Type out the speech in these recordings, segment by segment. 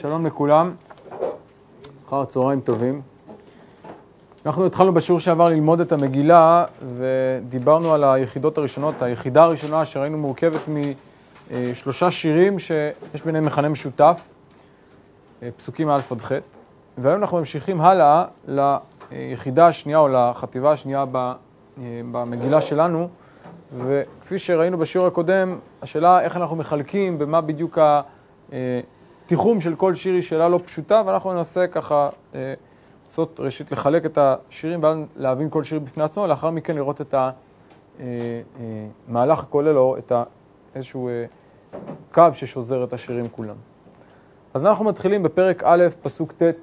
שלום לכולם, אחר צהריים טובים. אנחנו התחלנו בשיעור שעבר ללמוד את המגילה ודיברנו על היחידות הראשונות. היחידה הראשונה שראינו מורכבת משלושה שירים שיש ביניהם מכנה משותף, פסוקים א' עד ח'. והיום אנחנו ממשיכים הלאה ליחידה השנייה או לחטיבה השנייה במגילה שלנו. וכפי שראינו בשיעור הקודם, השאלה איך אנחנו מחלקים, במה בדיוק התיחום של כל שיר היא שאלה לא פשוטה, ואנחנו ננסה ככה לעשות ראשית לחלק את השירים ולהבין כל שיר בפני עצמו, לאחר מכן לראות את המהלך הכולל או את איזשהו קו ששוזר את השירים כולם. אז אנחנו מתחילים בפרק א', פסוק ת'.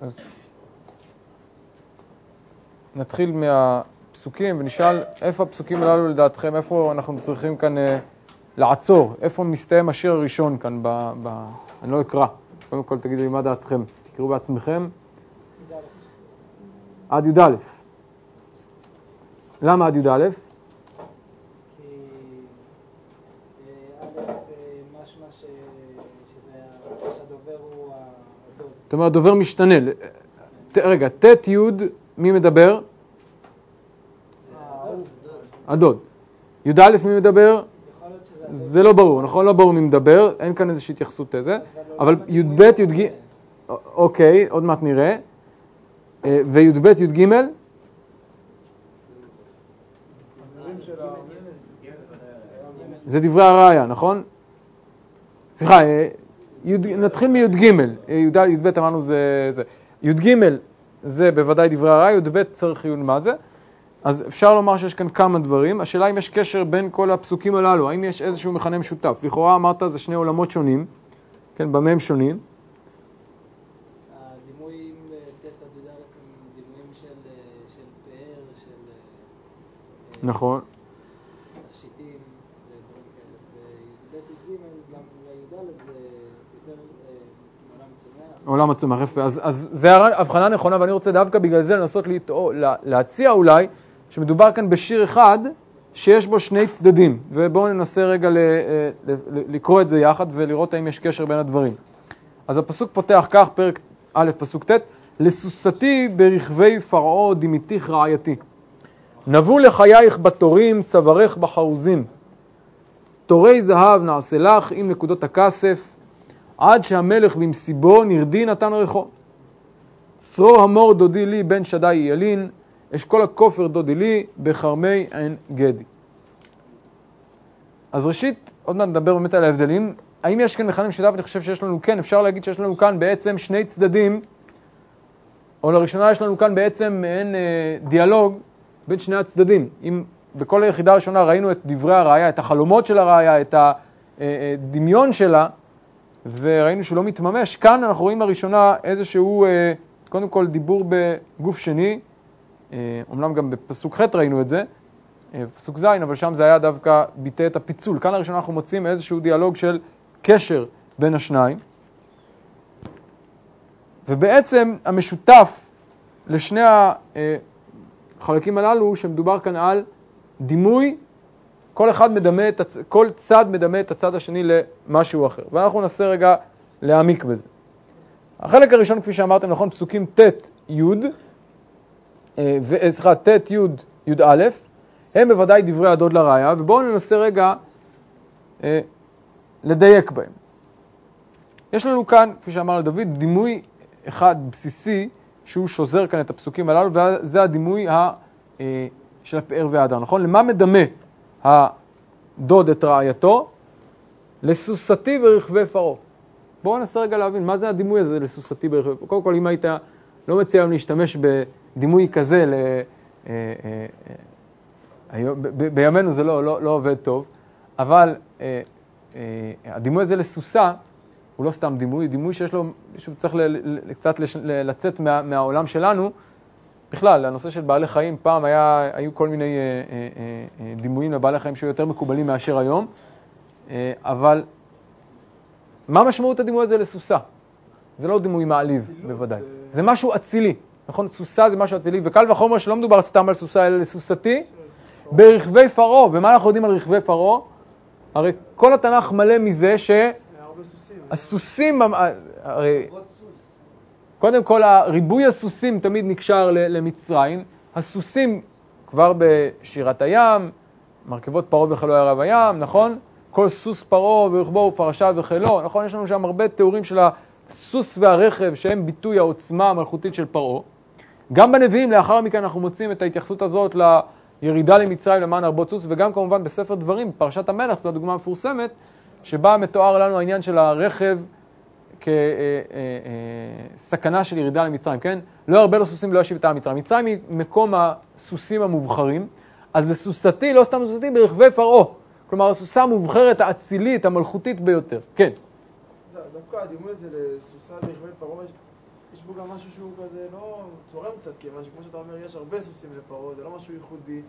אז נתחיל מהפסוקים ונשאל איפה הפסוקים הללו לדעתכם, איפה אנחנו צריכים כאן לעצור, איפה מסתיים השיר הראשון כאן, אני לא אקרא, קודם כל תגידו לי מה דעתכם, תקראו בעצמכם, עד י' א'. למה עד י' א'? זאת אומרת, הדובר משתנה. רגע, ת' י' מי מדבר? הדוד. י' א' מי מדבר? זה לא ברור, נכון? לא ברור מי מדבר, אין כאן איזושהי התייחסות לזה. אבל י' ב' י' ג' אוקיי, עוד מעט נראה. וי' ב' י' ג' זה דברי הראיה, נכון? סליחה, נתחיל מי' ג'. י' ב' אמרנו זה. י' ג' זה בוודאי דברי הראיה, י' ב' צריך עיון מה זה. אז אפשר לומר שיש כאן כמה דברים. השאלה אם יש קשר בין כל הפסוקים הללו, האם יש איזשהו מכנה משותף. לכאורה אמרת זה שני עולמות שונים, כן, במה הם שונים? הדימויים ת' עד י' הם דימויים של פאר, של... נכון. תכשיטים, וי' ב' י' ג' גם לי' ד' זה יותר עולם הצומח. עולם הצומח, יפה. אז זה הבחנה נכונה, ואני רוצה דווקא בגלל זה לנסות להציע אולי, שמדובר כאן בשיר אחד שיש בו שני צדדים, ובואו ננסה רגע לקרוא את זה יחד ולראות האם יש קשר בין הדברים. אז הפסוק פותח כך, פרק א' פסוק ת': לסוסתי ברכבי פרעה דמיתיך רעייתי, נבו לחייך בתורים, צווארך בחרוזים, תורי זהב נעשה לך עם נקודות הכסף, עד שהמלך במסיבו נרדי נתן ריחו, שרור המור דודי לי בן שדי ילין, אשכול הכופר דודי לי, בחרמי עין גדי. אז ראשית, עוד מעט נדבר באמת על ההבדלים. האם יש כאן מכנה משותף? אני חושב שיש לנו כן, אפשר להגיד שיש לנו כאן בעצם שני צדדים, או לראשונה יש לנו כאן בעצם מעין דיאלוג בין שני הצדדים. אם בכל היחידה הראשונה ראינו את דברי הראיה, את החלומות של הראיה, את הדמיון שלה, וראינו שלא מתממש, כאן אנחנו רואים לראשונה איזשהו, קודם כל דיבור בגוף שני, אומנם גם בפסוק ח' ראינו את זה, בפסוק ז', אבל שם זה היה דווקא ביטא את הפיצול. כאן לראשונה אנחנו מוצאים איזשהו דיאלוג של קשר בין השניים. ובעצם המשותף לשני החלקים הללו שמדובר כאן על דימוי, כל צד מדמה את הצד השני למשהו אחר. ואנחנו ננסה רגע להעמיק בזה. החלק הראשון, כפי שאמרתם נכון, פסוקים ת' י' וסליחה, ת' י' י' א', הם בוודאי דברי הדוד לראיה, ובואו ננסה רגע לדייק בהם. יש לנו כאן, כפי שאמר לדוד, דימוי אחד בסיסי, שהוא שוזר כאן את הפסוקים הללו, וזה הדימוי של הפאר וההדר, נכון? למה מדמה הדוד את רעייתו? לסוסתי ורכבי פרעה. בואו ננסה רגע להבין, מה זה הדימוי הזה לסוסתי ורכבי פרעה? קודם כל, אם היית לא מציע היום להשתמש דימוי כזה, בימינו זה לא עובד טוב, אבל הדימוי הזה לסוסה, הוא לא סתם דימוי, דימוי שיש לו, שצריך קצת לצאת מהעולם שלנו. בכלל, הנושא של בעלי חיים, פעם היו כל מיני דימויים לבעלי חיים שהיו יותר מקובלים מאשר היום, אבל מה משמעות הדימוי הזה לסוסה? זה לא דימוי מעליב, בוודאי. זה משהו אצילי. נכון, סוסה זה משהו אצילי, וקל וחומר שלא מדובר סתם על סוסה, אלא לסוסתי, ברכבי פרעה. ומה אנחנו יודעים על רכבי פרעה? הרי כל התנ"ך מלא מזה שהסוסים, הרי קודם כל ריבוי הסוסים תמיד נקשר למצרים, הסוסים כבר בשירת הים, מרכבות פרעה וחילו ירב הים, נכון? כל סוס פרעה ורכבו ופרשה וחילו, נכון? יש לנו שם הרבה תיאורים של הסוס והרכב שהם ביטוי העוצמה המלכותית של פרעה. גם בנביאים לאחר מכן אנחנו מוצאים את ההתייחסות הזאת לירידה למצרים למען הרבות סוס, וגם כמובן בספר דברים, פרשת המלך, זו הדוגמה המפורסמת, שבה מתואר לנו העניין של הרכב כסכנה של ירידה למצרים, כן? לא הרבה לו סוסים ולא ישיב את העם מצרים. מצרים היא מקום הסוסים המובחרים, אז לסוסתי, לא סתם סוסתי, ברכבי פרעה. כלומר, הסוסה המובחרת, האצילית, המלכותית ביותר. כן. דווקא הדימוי הזה לסוסה ברכבי פרעה, יש בו גם משהו שהוא כזה לא צורם קצת, כיוון שכמו שאתה אומר, יש הרבה סוסים לפרעה, זה לא משהו ייחודי,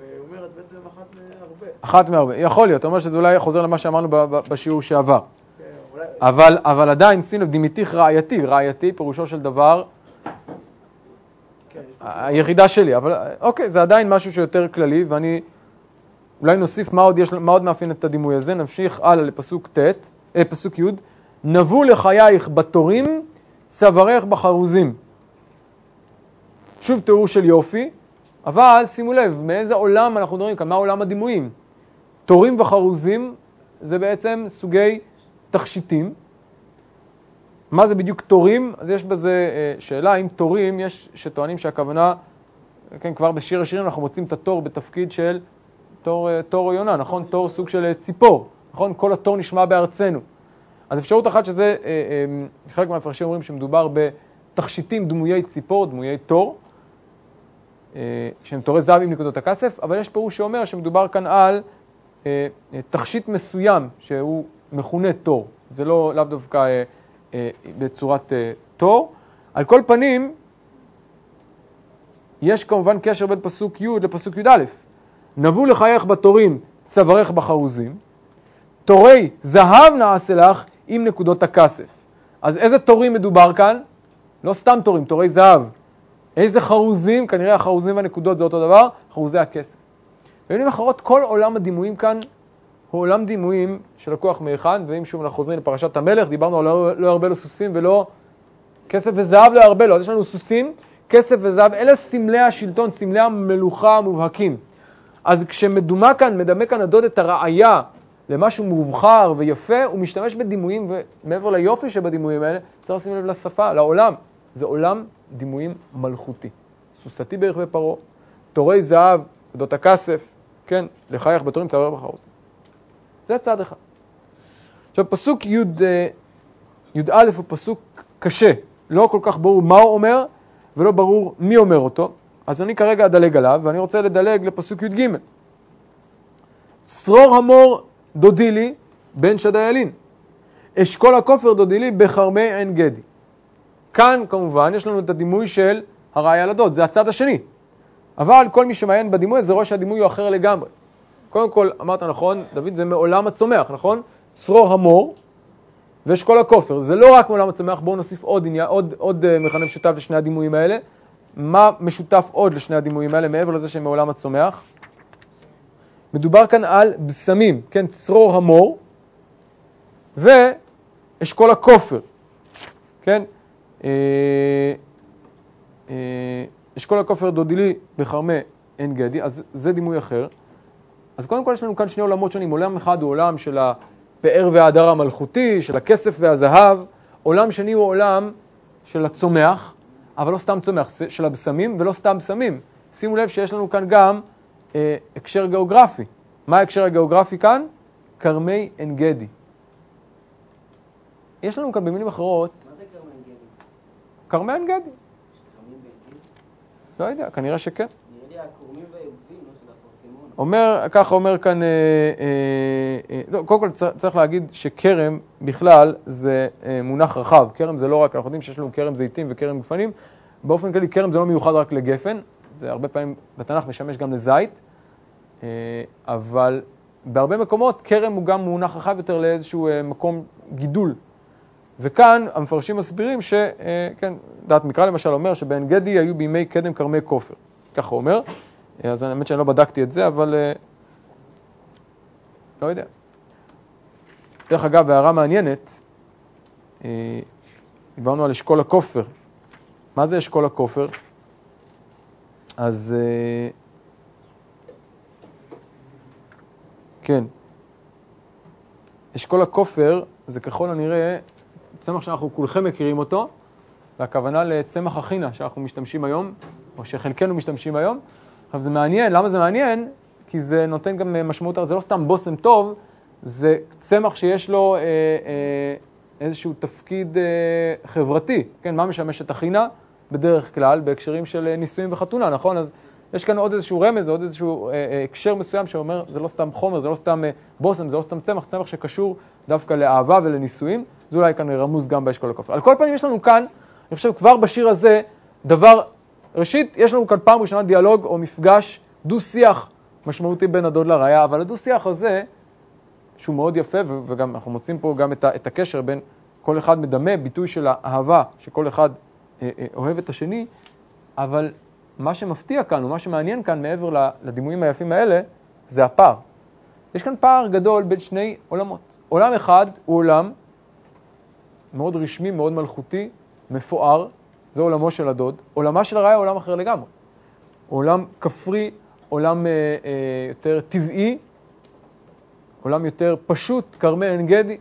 ואומר, את בעצם אחת מהרבה. אחת מהרבה, יכול להיות. אתה אומר שזה אולי חוזר למה שאמרנו בשיעור שעבר. אבל עדיין, שים לב, דמיתיך רעייתי, רעייתי פירושו של דבר היחידה שלי, אבל אוקיי, זה עדיין משהו שיותר כללי, ואני אולי נוסיף מה עוד יש, מה עוד מאפיין את הדימוי הזה, נמשיך הלאה לפסוק פסוק י' נבו לחייך בתורים, צווארך בחרוזים. שוב תיאור של יופי, אבל שימו לב, מאיזה עולם אנחנו מדברים כאן, מה עולם הדימויים? תורים וחרוזים זה בעצם סוגי תכשיטים. מה זה בדיוק תורים? אז יש בזה שאלה, אם תורים, יש שטוענים שהכוונה, כן, כבר בשיר השירים אנחנו מוצאים את התור בתפקיד של תור או יונה, נכון? תור סוג של ציפור, נכון? כל התור נשמע בארצנו. אז אפשרות אחת שזה, חלק מהמפרשים אומרים שמדובר בתכשיטים דמויי ציפור, דמויי תור, שהם תורי זהב עם נקודות הכסף, אבל יש פירוש שאומר שמדובר כאן על תכשיט מסוים שהוא מכונה תור, זה לאו דווקא בצורת תור. על כל פנים, יש כמובן קשר בין פסוק י' לפסוק י' א', נבו לחייך בתורים, צווארך בחרוזים, תורי זהב נעשה לך עם נקודות הכסף. אז איזה תורים מדובר כאן? לא סתם תורים, תורי זהב. איזה חרוזים? כנראה החרוזים והנקודות זה אותו דבר, חרוזי הכסף. במילים אחרות, כל עולם הדימויים כאן הוא עולם דימויים שלקוח מאחד, ואם שוב אנחנו חוזרים לפרשת המלך, דיברנו על לא הרבה לו סוסים ולא כסף וזהב לא הרבה לו, אז יש לנו סוסים, כסף וזהב, אלה סמלי השלטון, סמלי המלוכה המובהקים. אז כשמדומה כאן, מדמה כאן הדוד את הראייה למשהו מובחר ויפה, הוא משתמש בדימויים, ומעבר ליופי שבדימויים האלה, צריך לשים לב לשפה, לעולם. זה עולם דימויים מלכותי. סוסתי ברכבי פרעה, תורי זהב, דוד הכסף, כן, לחייך בתורים צווארך בחרוזים. זה צעד אחד. עכשיו, פסוק י' א' הוא פסוק קשה. לא כל כך ברור מה הוא אומר, ולא ברור מי אומר אותו. אז אני כרגע אדלג עליו, ואני רוצה לדלג לפסוק י' ג'. צרור המור דודי לי בן שדיילים. אשכול הכופר דודי לי בחרמי עין גדי. כאן, כמובן, יש לנו את הדימוי של הראיה לדוד. זה הצד השני. אבל כל מי שמעיין בדימוי, זה רואה שהדימוי הוא אחר לגמרי. קודם כל, אמרת נכון, דוד, זה מעולם הצומח, נכון? צרור המור ואשכול הכופר. זה לא רק מעולם הצומח, בואו נוסיף עוד מכנה משותף לשני הדימויים האלה. מה משותף עוד לשני הדימויים האלה, מעבר לזה שהם מעולם הצומח? מדובר כאן על בסמים, כן? צרור המור ואשכול הכופר, כן? אשכול הכופר דודילי בחרמי עין גדי, אז זה דימוי אחר. אז קודם כל יש לנו כאן שני עולמות שונים, עולם אחד הוא עולם של הפאר וההדר המלכותי, של הכסף והזהב, עולם שני הוא עולם של הצומח, אבל לא סתם צומח, של הבשמים ולא סתם בשמים. שימו לב שיש לנו כאן גם הקשר גיאוגרפי. מה ההקשר הגיאוגרפי כאן? כרמי עין גדי. יש לנו כאן במילים אחרות... מה זה כרמי עין גדי? כרמי עין גדי. יש כרמים בעין גדי? לא יודע, כנראה שכן. נראה לי הכורמים והיהודים, לא של הפרסימון. אומר, ככה אומר כאן... לא, קודם כל צריך להגיד שכרם בכלל זה מונח רחב. כרם זה לא רק, אנחנו יודעים שיש לנו כרם זיתים וכרם גפנים. באופן כללי כרם זה לא מיוחד רק לגפן. זה הרבה פעמים בתנ"ך משמש גם לזית, אבל בהרבה מקומות כרם הוא גם מונח רחב יותר לאיזשהו מקום גידול. וכאן המפרשים מסבירים שכן, דעת מקרא למשל אומר שבעין גדי היו בימי קדם כרמי כופר. ככה הוא אומר, אז האמת שאני לא בדקתי את זה, אבל לא יודע. דרך אגב, הערה מעניינת, דיברנו על אשכול הכופר. מה זה אשכול הכופר? אז כן, אשכול הכופר זה ככל הנראה צמח שאנחנו כולכם מכירים אותו, והכוונה לצמח החינה שאנחנו משתמשים היום, או שחלקנו משתמשים היום. אבל זה מעניין, למה זה מעניין? כי זה נותן גם משמעות, זה לא סתם בוסם טוב, זה צמח שיש לו איזשהו תפקיד חברתי. כן, מה משמש את החינה? בדרך כלל בהקשרים של נישואים וחתונה, נכון? אז יש כאן עוד איזשהו רמז, עוד איזשהו הקשר מסוים שאומר, זה לא סתם חומר, זה לא סתם בוסם, זה לא סתם צמח, צמח שקשור דווקא לאהבה ולנישואים. זה אולי כאן רמוז גם באשכול הכופר. על כל פנים יש לנו כאן, אני חושב כבר בשיר הזה, דבר ראשית, יש לנו כאן פעם ראשונה דיאלוג או מפגש דו-שיח משמעותי בין הדוד לרעיה, אבל הדו-שיח הזה, שהוא מאוד יפה, וגם אנחנו מוצאים פה גם את הקשר בין כל אחד מדמה, ביטוי של האהבה, שכל אחד אוהב את השני, אבל מה שמפתיע כאן, ומה שמעניין כאן מעבר לדימויים היפים האלה, זה הפער. יש כאן פער גדול בין שני עולמות. עולם אחד הוא עולם מאוד רשמי, מאוד מלכותי, מפואר, זה עולמו של הדוד. עולמה של הרעיה הוא עולם אחר לגמרי. עולם כפרי, עולם יותר טבעי, עולם יותר פשוט, קרמי אנגדי. להגיד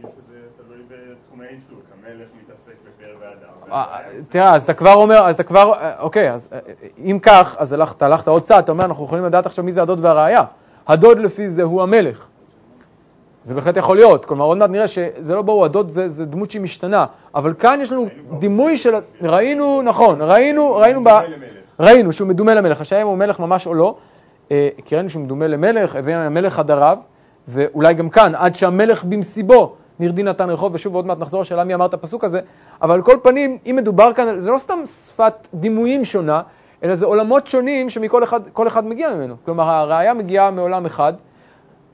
שזה תלוי בתחומי העיסוק, המלך מתעסק בפר ואדם. תראה, אז אתה כבר אומר, אז אתה כבר, אוקיי, אז אם כך, אז הלכת עוד צעד, אתה אומר, אנחנו יכולים לדעת עכשיו מי זה הדוד והרעיה. הדוד לפי זה הוא המלך. זה בהחלט יכול להיות, כלומר עוד מעט נראה שזה לא ברור, הדוד זה דמות שהיא משתנה, אבל כאן יש לנו דימוי של, ראינו, נכון, ראינו שהוא מדומה למלך, השאלה אם הוא מלך ממש או לא, כי ראינו שהוא מדומה למלך, הבאנו המלך עד הרב, ואולי גם כאן, עד שהמלך במסיבו נרדין נתן רחוב, ושוב עוד מעט נחזור השאלה מי אמר את הפסוק הזה, אבל על כל פנים, אם מדובר כאן, זה לא סתם שפת דימויים שונה, אלא זה עולמות שונים שמכל אחד מגיע ממנו, כלומר הראיה מגיעה מעולם אחד,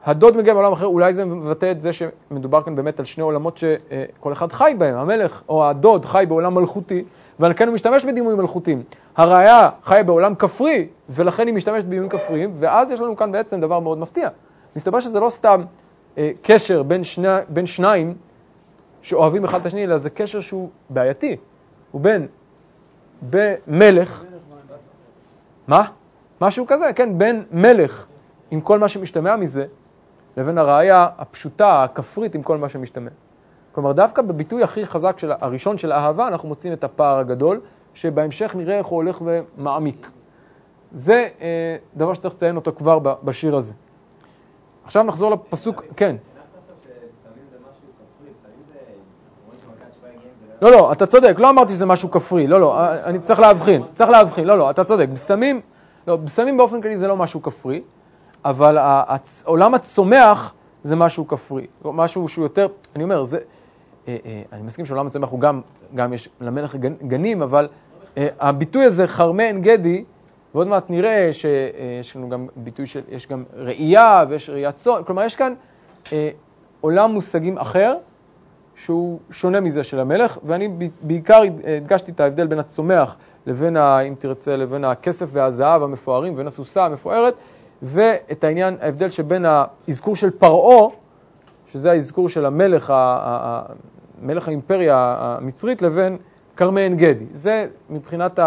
הדוד מגיע מעולם אחר, אולי זה מבטא את זה שמדובר כאן באמת על שני עולמות שכל אחד חי בהם, המלך או הדוד חי בעולם מלכותי, ולכן הוא משתמש בדימויים מלכותיים. הרעיה חי בעולם כפרי, ולכן היא משתמשת בדימויים כפריים, ואז יש לנו כאן בעצם דבר מאוד מפתיע. מסתבר שזה לא סתם קשר בין שניים שאוהבים אחד את השני, אלא זה קשר שהוא בעייתי. הוא בין מלך, מה? משהו כזה, כן, בין מלך, עם כל מה שמשתמע מזה, לבין הראייה הפשוטה, הכפרית, עם כל מה שמשתמע. כלומר, דווקא בביטוי הכי חזק הראשון של האהבה, אנחנו מוצאים את הפער הגדול, שבהמשך נראה איך הוא הולך ומעמיק. זה דבר שצריך לציין אותו כבר בשיר הזה. עכשיו נחזור לפסוק, כן. לא, אתה צודק, לא אמרתי שזה משהו כפרי, לא, אני צריך להבחין, לא, אתה צודק, בסמים, לא, בסמים באופן כללי זה לא משהו כפרי, אבל העולם הצומח זה משהו כפרי, משהו שהוא יותר, אני אומר, זה, אני מסכים שעולם הצומח הוא גם יש למלך גנים, אבל הביטוי הזה חרמי עין גדי, ועוד מעט נראה שיש לנו גם ביטוי של, יש גם ראייה ויש ראייה צאן, כלומר יש כאן עולם מושגים אחר, שהוא שונה מזה של המלך, ואני בעיקר הדגשתי את ההבדל בין הצומח לבין, אם תרצה, לבין הכסף והזהב המפוארים, ובין הסוסה המפוארת, ואת העניין, ההבדל שבין האזכור של פרעה, שזה האזכור של המלך, מלך האימפריה המצרית, לבין קרמי עין גדי. זה מבחינת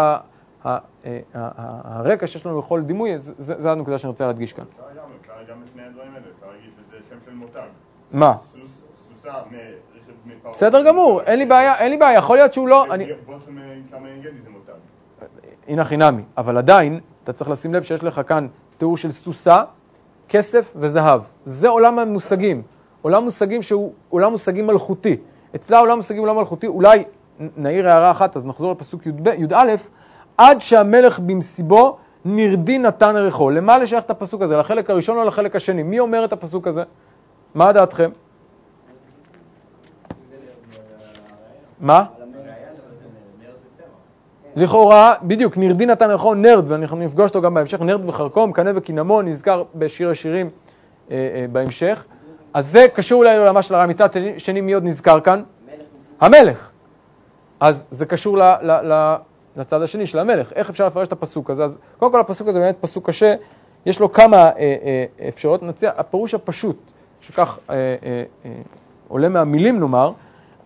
הרקע שיש לנו בכל דימוי, זה הנקודה שאני רוצה להדגיש כאן. אפשר גם לפני הדברים האלה, אפשר להגיד שזה שם של מותג. מה? סוסה מפרעה. בסדר גמור, אין לי בעיה, יכול להיות שהוא לא... בוסם קרמי עין גדי זה מותג. הנה חינמי, אבל עדיין אתה צריך לשים לב שיש לך כאן תיאור של סוסה, כסף וזהב. זה עולם המושגים. עולם מושגים שהוא עולם מושגים מלכותי. אצלה עולם מושגים עולם מלכותי, אולי נעיר הערה אחת, אז נחזור לפסוק י' עד שהמלך במסיבו נרדין נתן ערכו. למה לשייך את הפסוק הזה? לחלק הראשון או לחלק השני? מי אומר את הפסוק הזה? מה דעתכם? מה? לכאורה, בדיוק, נרדין נתן ערכו נרד, ואנחנו נפגוש אותו גם בהמשך, נרד וחרקום, קנה וקינמון, נזכר בשיר השירים בהמשך. אז זה קשור אולי לעולמה של הרעיה, מצד שני מי עוד נזכר כאן? המלך. אז זה קשור לצד השני של המלך. איך אפשר לפרש את הפסוק הזה? אז קודם כל הפסוק הזה באמת פסוק קשה, יש לו כמה אפשרות, נציע, הפירוש הפשוט שכך עולה מהמילים נאמר,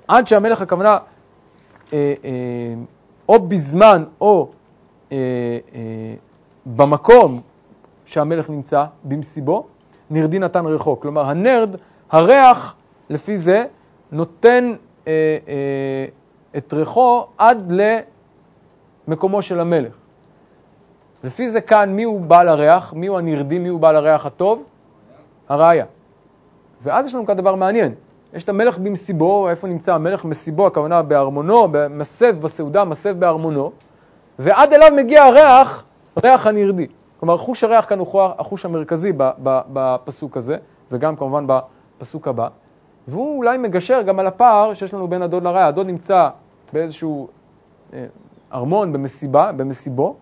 עד שהמלך הכוונה או בזמן או במקום שהמלך נמצא במסיבו, נרדי נתן רחוק. כלומר, הנרד, הריח, לפי זה, נותן את ריחו עד למקומו של המלך. לפי זה כאן, מי הוא בעל הריח? מי הוא הנרדי? מי הוא בעל הריח הטוב? הראיה. ואז יש לנו כאן דבר מעניין. יש את המלך במסיבו, איפה נמצא המלך? מסיבו, הכוונה בארמונו, במסב בסעודה, מסב בארמונו. ועד אליו מגיע הריח, ריח הנרדי. כלומר, חוש הריח כאן הוא החוש המרכזי בפסוק הזה, וגם כמובן בפסוק הבא. והוא אולי מגשר גם על הפער שיש לנו בין הדוד לראיה. הדוד נמצא באיזשהו ארמון במסיבה, במסיבו,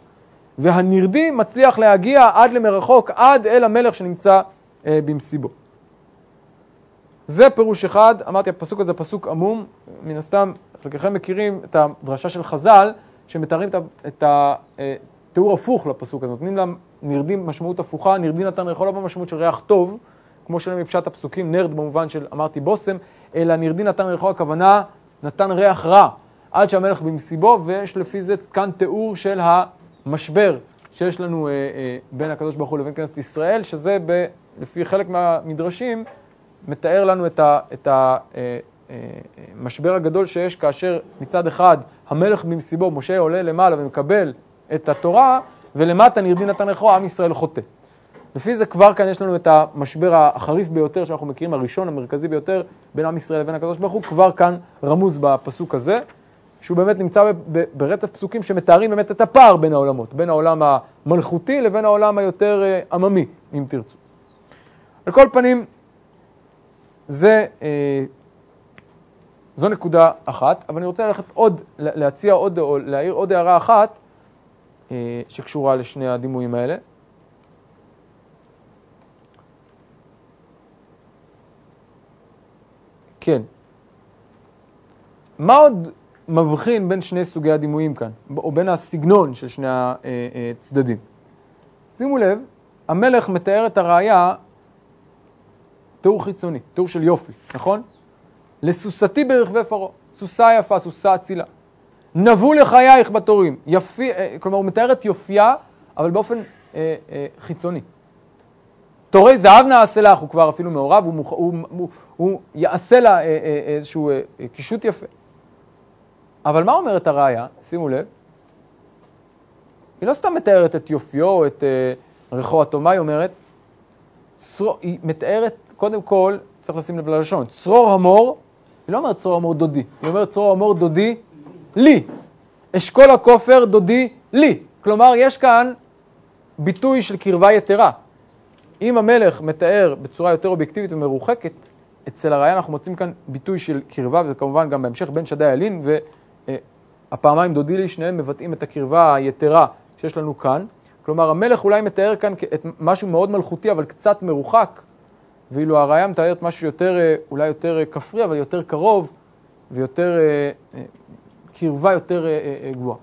והנרדי מצליח להגיע עד למרחוק, עד אל המלך שנמצא במסיבו. זה פירוש אחד. אמרתי, הפסוק הזה פסוק עמום. מן הסתם, חלקכם מכירים את הדרשה של חז"ל, שמתארים את התיאור הפוך לפסוק הזה. נותנים להם נרדים משמעות הפוכה, נרדי נתן רחוק לא במשמעות של ריח טוב, כמו שלא מפשט הפסוקים, נרד במובן של אמרתי בוסם, אלא נרדי נתן רחוק הכוונה נתן ריח רע, עד שהמלך במסיבו, ויש לפי זה כאן תיאור של המשבר שיש לנו בין הקדוש ברוך הוא לבין כנסת ישראל, שזה לפי חלק מהמדרשים מתאר לנו את המשבר הגדול שיש כאשר מצד אחד המלך במסיבו, משה עולה למעלה ומקבל את התורה, ולמטה נרדי נתן רחוק, עם ישראל חוטא. לפי זה כבר כאן יש לנו את המשבר החריף ביותר שאנחנו מכירים, הראשון, המרכזי ביותר, בין עם ישראל לבין הקדוש ברוך הוא, כבר כאן רמוז בפסוק הזה, שהוא באמת נמצא ברצף פסוקים שמתארים באמת את הפער בין העולמות, בין העולם המלכותי לבין העולם היותר עממי, אם תרצו. על כל פנים, זו נקודה אחת, אבל אני רוצה ללכת עוד, להציע עוד, או להעיר עוד הערה אחת, שקשורה לשני הדימויים האלה. כן. מה עוד מבחין בין שני סוגי הדימויים כאן, או בין הסגנון של שני הצדדים? שימו לב, המלך מתאר את הראיה תיאור חיצוני, תיאור של יופי, נכון? לסוסתי ברכבי פרעה, סוסה יפה, סוסה אצילה. נבו לחייך בתורים, יפי, כלומר הוא מתאר את יופייה, אבל באופן חיצוני. תורי זהב נעשה לך, הוא כבר אפילו מעורב, הוא יעשה לה איזשהו קישוט יפה. אבל מה אומרת הראיה? שימו לב. היא לא סתם מתארת את יופיו, את ריחו הטומה, היא אומרת, היא מתארת, קודם כל, צריך לשים לב ללשון, צרור המור, היא לא אומרת צרור המור דודי, היא אומרת צרור המור דודי לי. אשכול הכופר דודי לי. כלומר, יש כאן ביטוי של קרבה יתרה. אם המלך מתאר בצורה יותר אובייקטיבית ומרוחקת, אצל הראיה אנחנו מוצאים כאן ביטוי של קרבה, וזה כמובן גם בהמשך בן שדי אלין, והפעמיים דודי לי, שניהם מבטאים את הקרבה היתרה שיש לנו כאן. כלומר, המלך אולי מתאר כאן את משהו מאוד מלכותי, אבל קצת מרוחק, ואילו הראיה מתארת משהו יותר, אולי יותר כפרי, אבל יותר קרוב, ויותר קרבה יותר גבוהה.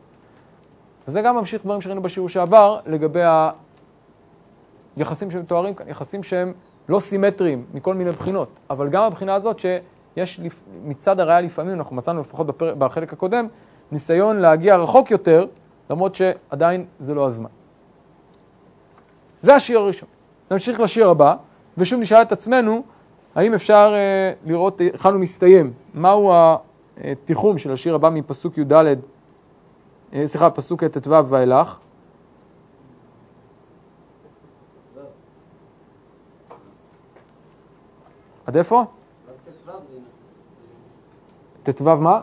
וזה גם ממשיך דברים שראינו בשיעור שעבר, לגבי היחסים שהם תוארים כאן, יחסים שהם לא סימטריים מכל מיני בחינות, אבל גם הבחינה הזאת שיש מצד הראיה לפעמים, אנחנו מצאנו לפחות בחלק הקודם, ניסיון להגיע רחוק יותר, למרות שעדיין זה לא הזמן. זה השיר הראשון. נמשיך לשיר הבא, ושוב נשאל את עצמנו, האם אפשר לראות איך הוא מסתיים, מהו התיחום של השיר הבא מפסוק פסוק ט"ו ואילך. עד איפה? ט"ו מה?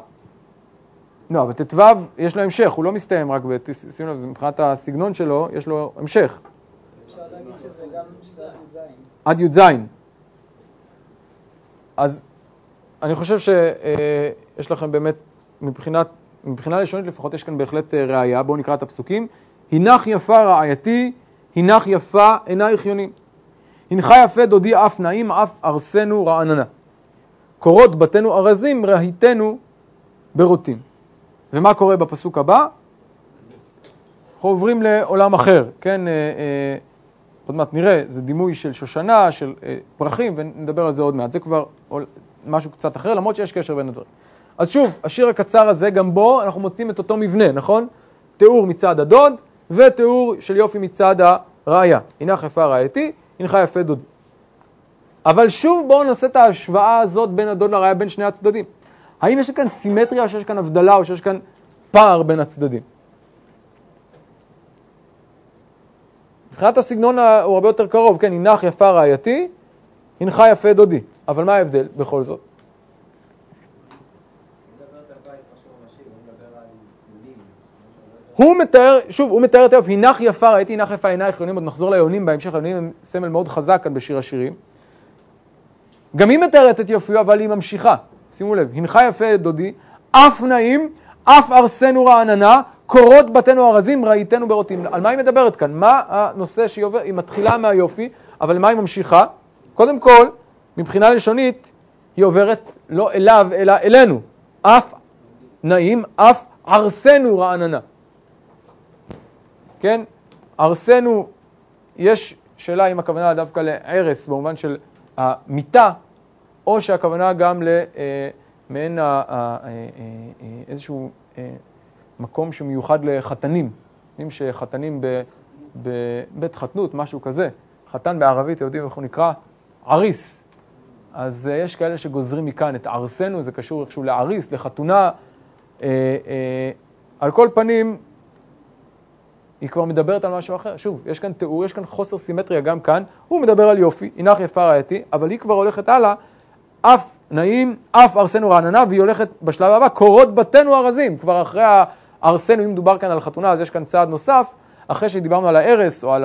לא, אבל ט"ו יש לו המשך, הוא לא מסתיים רק שימו לב, מבחינת הסגנון שלו, יש לו המשך. אפשר להגיד שזה גם י"ז. עד י"ז. אז אני חושב שיש לכם באמת, מבחינה לשונית לפחות, יש כאן בהחלט ראייה. בואו נקרא את הפסוקים. הינך יפה רעייתי, הינך יפה עינייך יונים. הנך יפה דודי אף נעים, אף ארסנו רעננה. קורות בתינו ארזים, רהיתנו ברוטים. ומה קורה בפסוק הבא? אנחנו עוברים לעולם אחר, כן? עוד מעט נראה, זה דימוי של שושנה, של פרחים, ונדבר על זה עוד מעט. זה כבר משהו קצת אחר, למרות שיש קשר בין הדברים. אז שוב, השיר הקצר הזה, גם בו אנחנו מוצאים את אותו מבנה, נכון? תיאור מצד הדוד, ותיאור של יופי מצד הראיה. הנה החפה ראייתי, הנחה יפה דודי. אבל שוב בואו נעשה את ההשוואה הזאת בין הדוד לראיה, בין שני הצדדים. האם יש כאן סימטריה, או שיש כאן הבדלה, או שיש כאן פער בין הצדדים? מבחינת הסגנון הוא הרבה יותר קרוב, כן, הנח יפה ראייתי, הנחה יפה דודי. אבל מה ההבדל בכל זאת? הוא מתאר, שוב, הוא מתאר את היופי, הנח יפה ראייתי, הנח יפה עינייך, עוד נחזור ליונים בהמשך, היונים הם סמל מאוד חזק כאן בשיר השירים. גם היא מתארת את יופיו, אבל היא ממשיכה. שימו לב, הנחה יפה דודי, אף נעים, אף ארסנו רעננה, קורות בתינו ארזים, ראיתנו ברוטים. על מה היא מדברת כאן? מה הנושא שהיא מתחילה מהיופי, אבל מה היא ממשיכה? קודם כל, מבחינה לשונית, היא עוברת לא אליו, אלא אלינו. אף נעים, אף ארסנו רעננה. כן? ארסנו, יש שאלה אם הכוונה דווקא לערס, במובן של המיטה, או שהכוונה גם למעין איזשהו מקום שמיוחד לחתנים. יודעים שחתנים בבית חתנות, משהו כזה. חתן בערבית, יודעים איך הוא נקרא? עריס. אז יש כאלה שגוזרים מכאן את ערסנו, זה קשור איכשהו לעריס, לחתונה. על כל פנים, היא כבר מדברת על משהו אחר. שוב, יש כאן תיאור, יש כאן חוסר סימטריה גם כאן. הוא מדבר על יופי, הנח יפה ראייתי, אבל היא כבר הולכת הלאה, אף נעים, אף ארסנו רעננה, והיא הולכת בשלב הבא, קורות בתינו ארזים. כבר אחרי הארסנו, אם מדובר כאן על חתונה, אז יש כאן צעד נוסף. אחרי שדיברנו על הארס, או על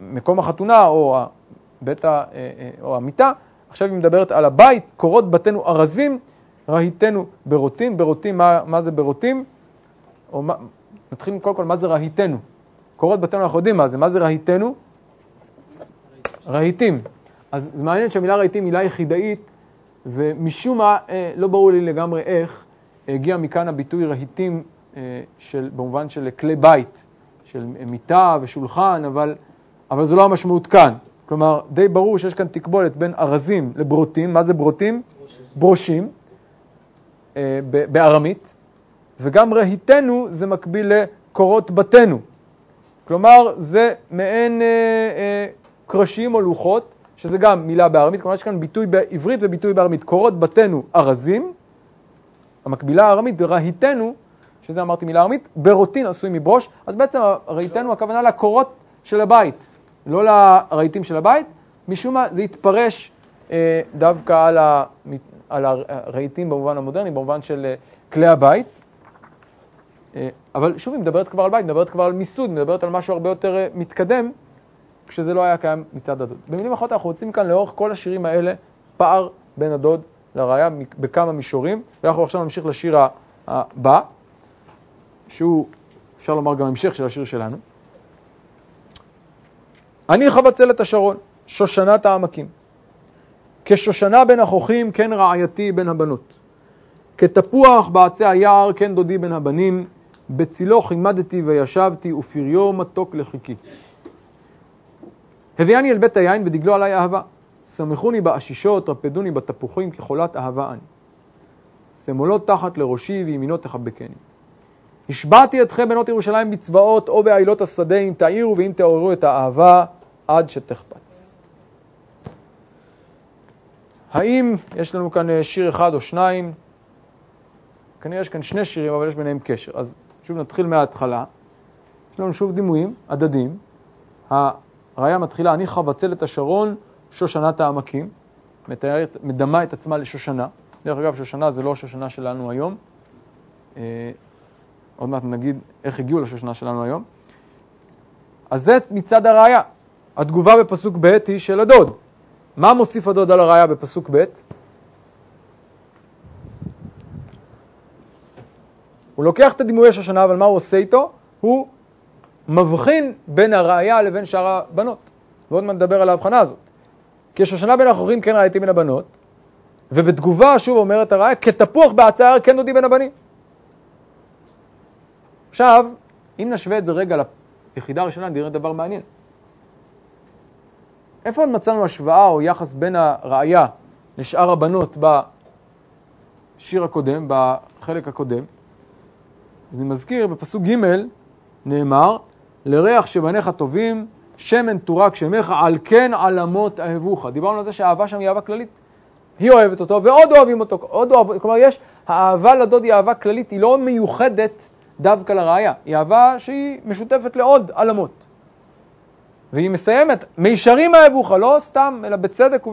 מקום החתונה, או בית או המיטה, עכשיו היא מדברת על הבית, קורות בתינו ארזים, ראיתנו ברוטים. ברוטים, מה זה ברוטים? או מה... נתחיל קודם כל, מה זה ראיתנו? קורות בתינו אנחנו יודעים מה זה. מה זה ראיתנו? ראיתים. אז זה מעניין שהמילה ראיתים היא מילה יחידאית, ומשום מה, לא ברור לי לגמרי איך, הגיע מכאן הביטוי ראיתים במובן של כלי בית, של מיטה ושולחן, אבל זה לא המשמעות כאן. כלומר, די ברור שיש כאן תקבולת בין ארזים לברוטים. מה זה ברוטים? ברושים. בארמית. וגם ראיתנו זה מקביל לקורות בתינו. כלומר, זה מעין קרשים או לוחות, שזה גם מילה בארמית, כלומר יש כאן ביטוי בעברית וביטוי בארמית. קורות בתינו ארזים, המקבילה הארמית, ראיתנו, שזה אמרתי מילה ארמית, ברוטין עשוי מברוש, אז בעצם ראיתנו הכוונה לקורות של הבית, לא לראיתים של הבית, משום מה זה התפרש דווקא על הראיתים במובן המודרני, במובן של כלי הבית. אבל שוב, היא מדברת כבר על בית, מדברת כבר על מיסוד, מדברת על משהו הרבה יותר מתקדם, כשזה לא היה קיים מצד הדוד. במילים אחרות, אנחנו רוצים כאן לאורך כל השירים האלה, פער בין הדוד לראיה בכמה מישורים, ואנחנו עכשיו נמשיך לשיר הבא, שהוא, אפשר לומר, גם המשך של השיר שלנו. אני חבצלת השרון, שושנת העמקים. כשושנה בין החוכים, כן רעייתי בין הבנות. כתפוח בעצי היער, כן דודי בין הבנים, בצילו חימדתי וישבתי, ופריו מתוק לחיקי. הביאני אל בית היין ודגלו עליי אהבה. שמחוני באשישות, רפדוני בתפוחים, כחולת אהבה אני. שמולות תחת לראשי וימינות תחבקני. השבעתי אתכם בנות ירושלים בצבאות או בעילות השדה, אם תאירו ואם תעוררו את האהבה עד שתחפץ. האם יש לנו כאן שיר אחד או שניים? כנראה יש כאן שני שירים, אבל יש ביניהם קשר. אז שוב נתחיל מההתחלה. יש לנו שוב דימויים, הדדים. הראיה מתחילה, אני חבצלת השרון, שושנת העמקים. מדמה את עצמה לשושנה. דרך אגב, שושנה זה לא שושנה שלנו היום. עוד מעט נגיד איך הגיעו לשושנה שלנו היום. אז זה מצד הראיה. התגובה בפסוק ב' היא של הדוד. מה מוסיף הדוד על הראיה בפסוק ב'? הוא לוקח את הדימוי השושנה, אבל מה הוא עושה איתו? הוא מבחין בין הראיה לבין שאר הבנות. ועוד מעט נדבר על ההבחנה הזאת. כשושנה בין החוכים כן ראיתי בין הבנות, ובתגובה שוב אומרת הראיה, כתפוח בעצי היער כן דודי בין הבנים. עכשיו, אם נשווה את זה רגע ליחידה הראשונה, נראה דבר מעניין. איפה עוד מצאנו השוואה או יחס בין הראיה לשאר הבנות בשיר הקודם, בחלק הקודם? אז אני מזכיר, בפסוק ג' נאמר, לריח שבניך טובים, שמן תורה כשמך, על כן עלמות אהבוך. דיברנו על זה שהאהבה שם היא אהבה כללית. היא אוהבת אותו ועוד אוהבים אותו. כלומר, יש, האהבה לדוד היא אהבה כללית, היא לא מיוחדת דווקא לראיה. היא אהבה שהיא משותפת לעוד עלמות. והיא מסיימת, מישרים אהבוך, לא סתם, אלא בצדק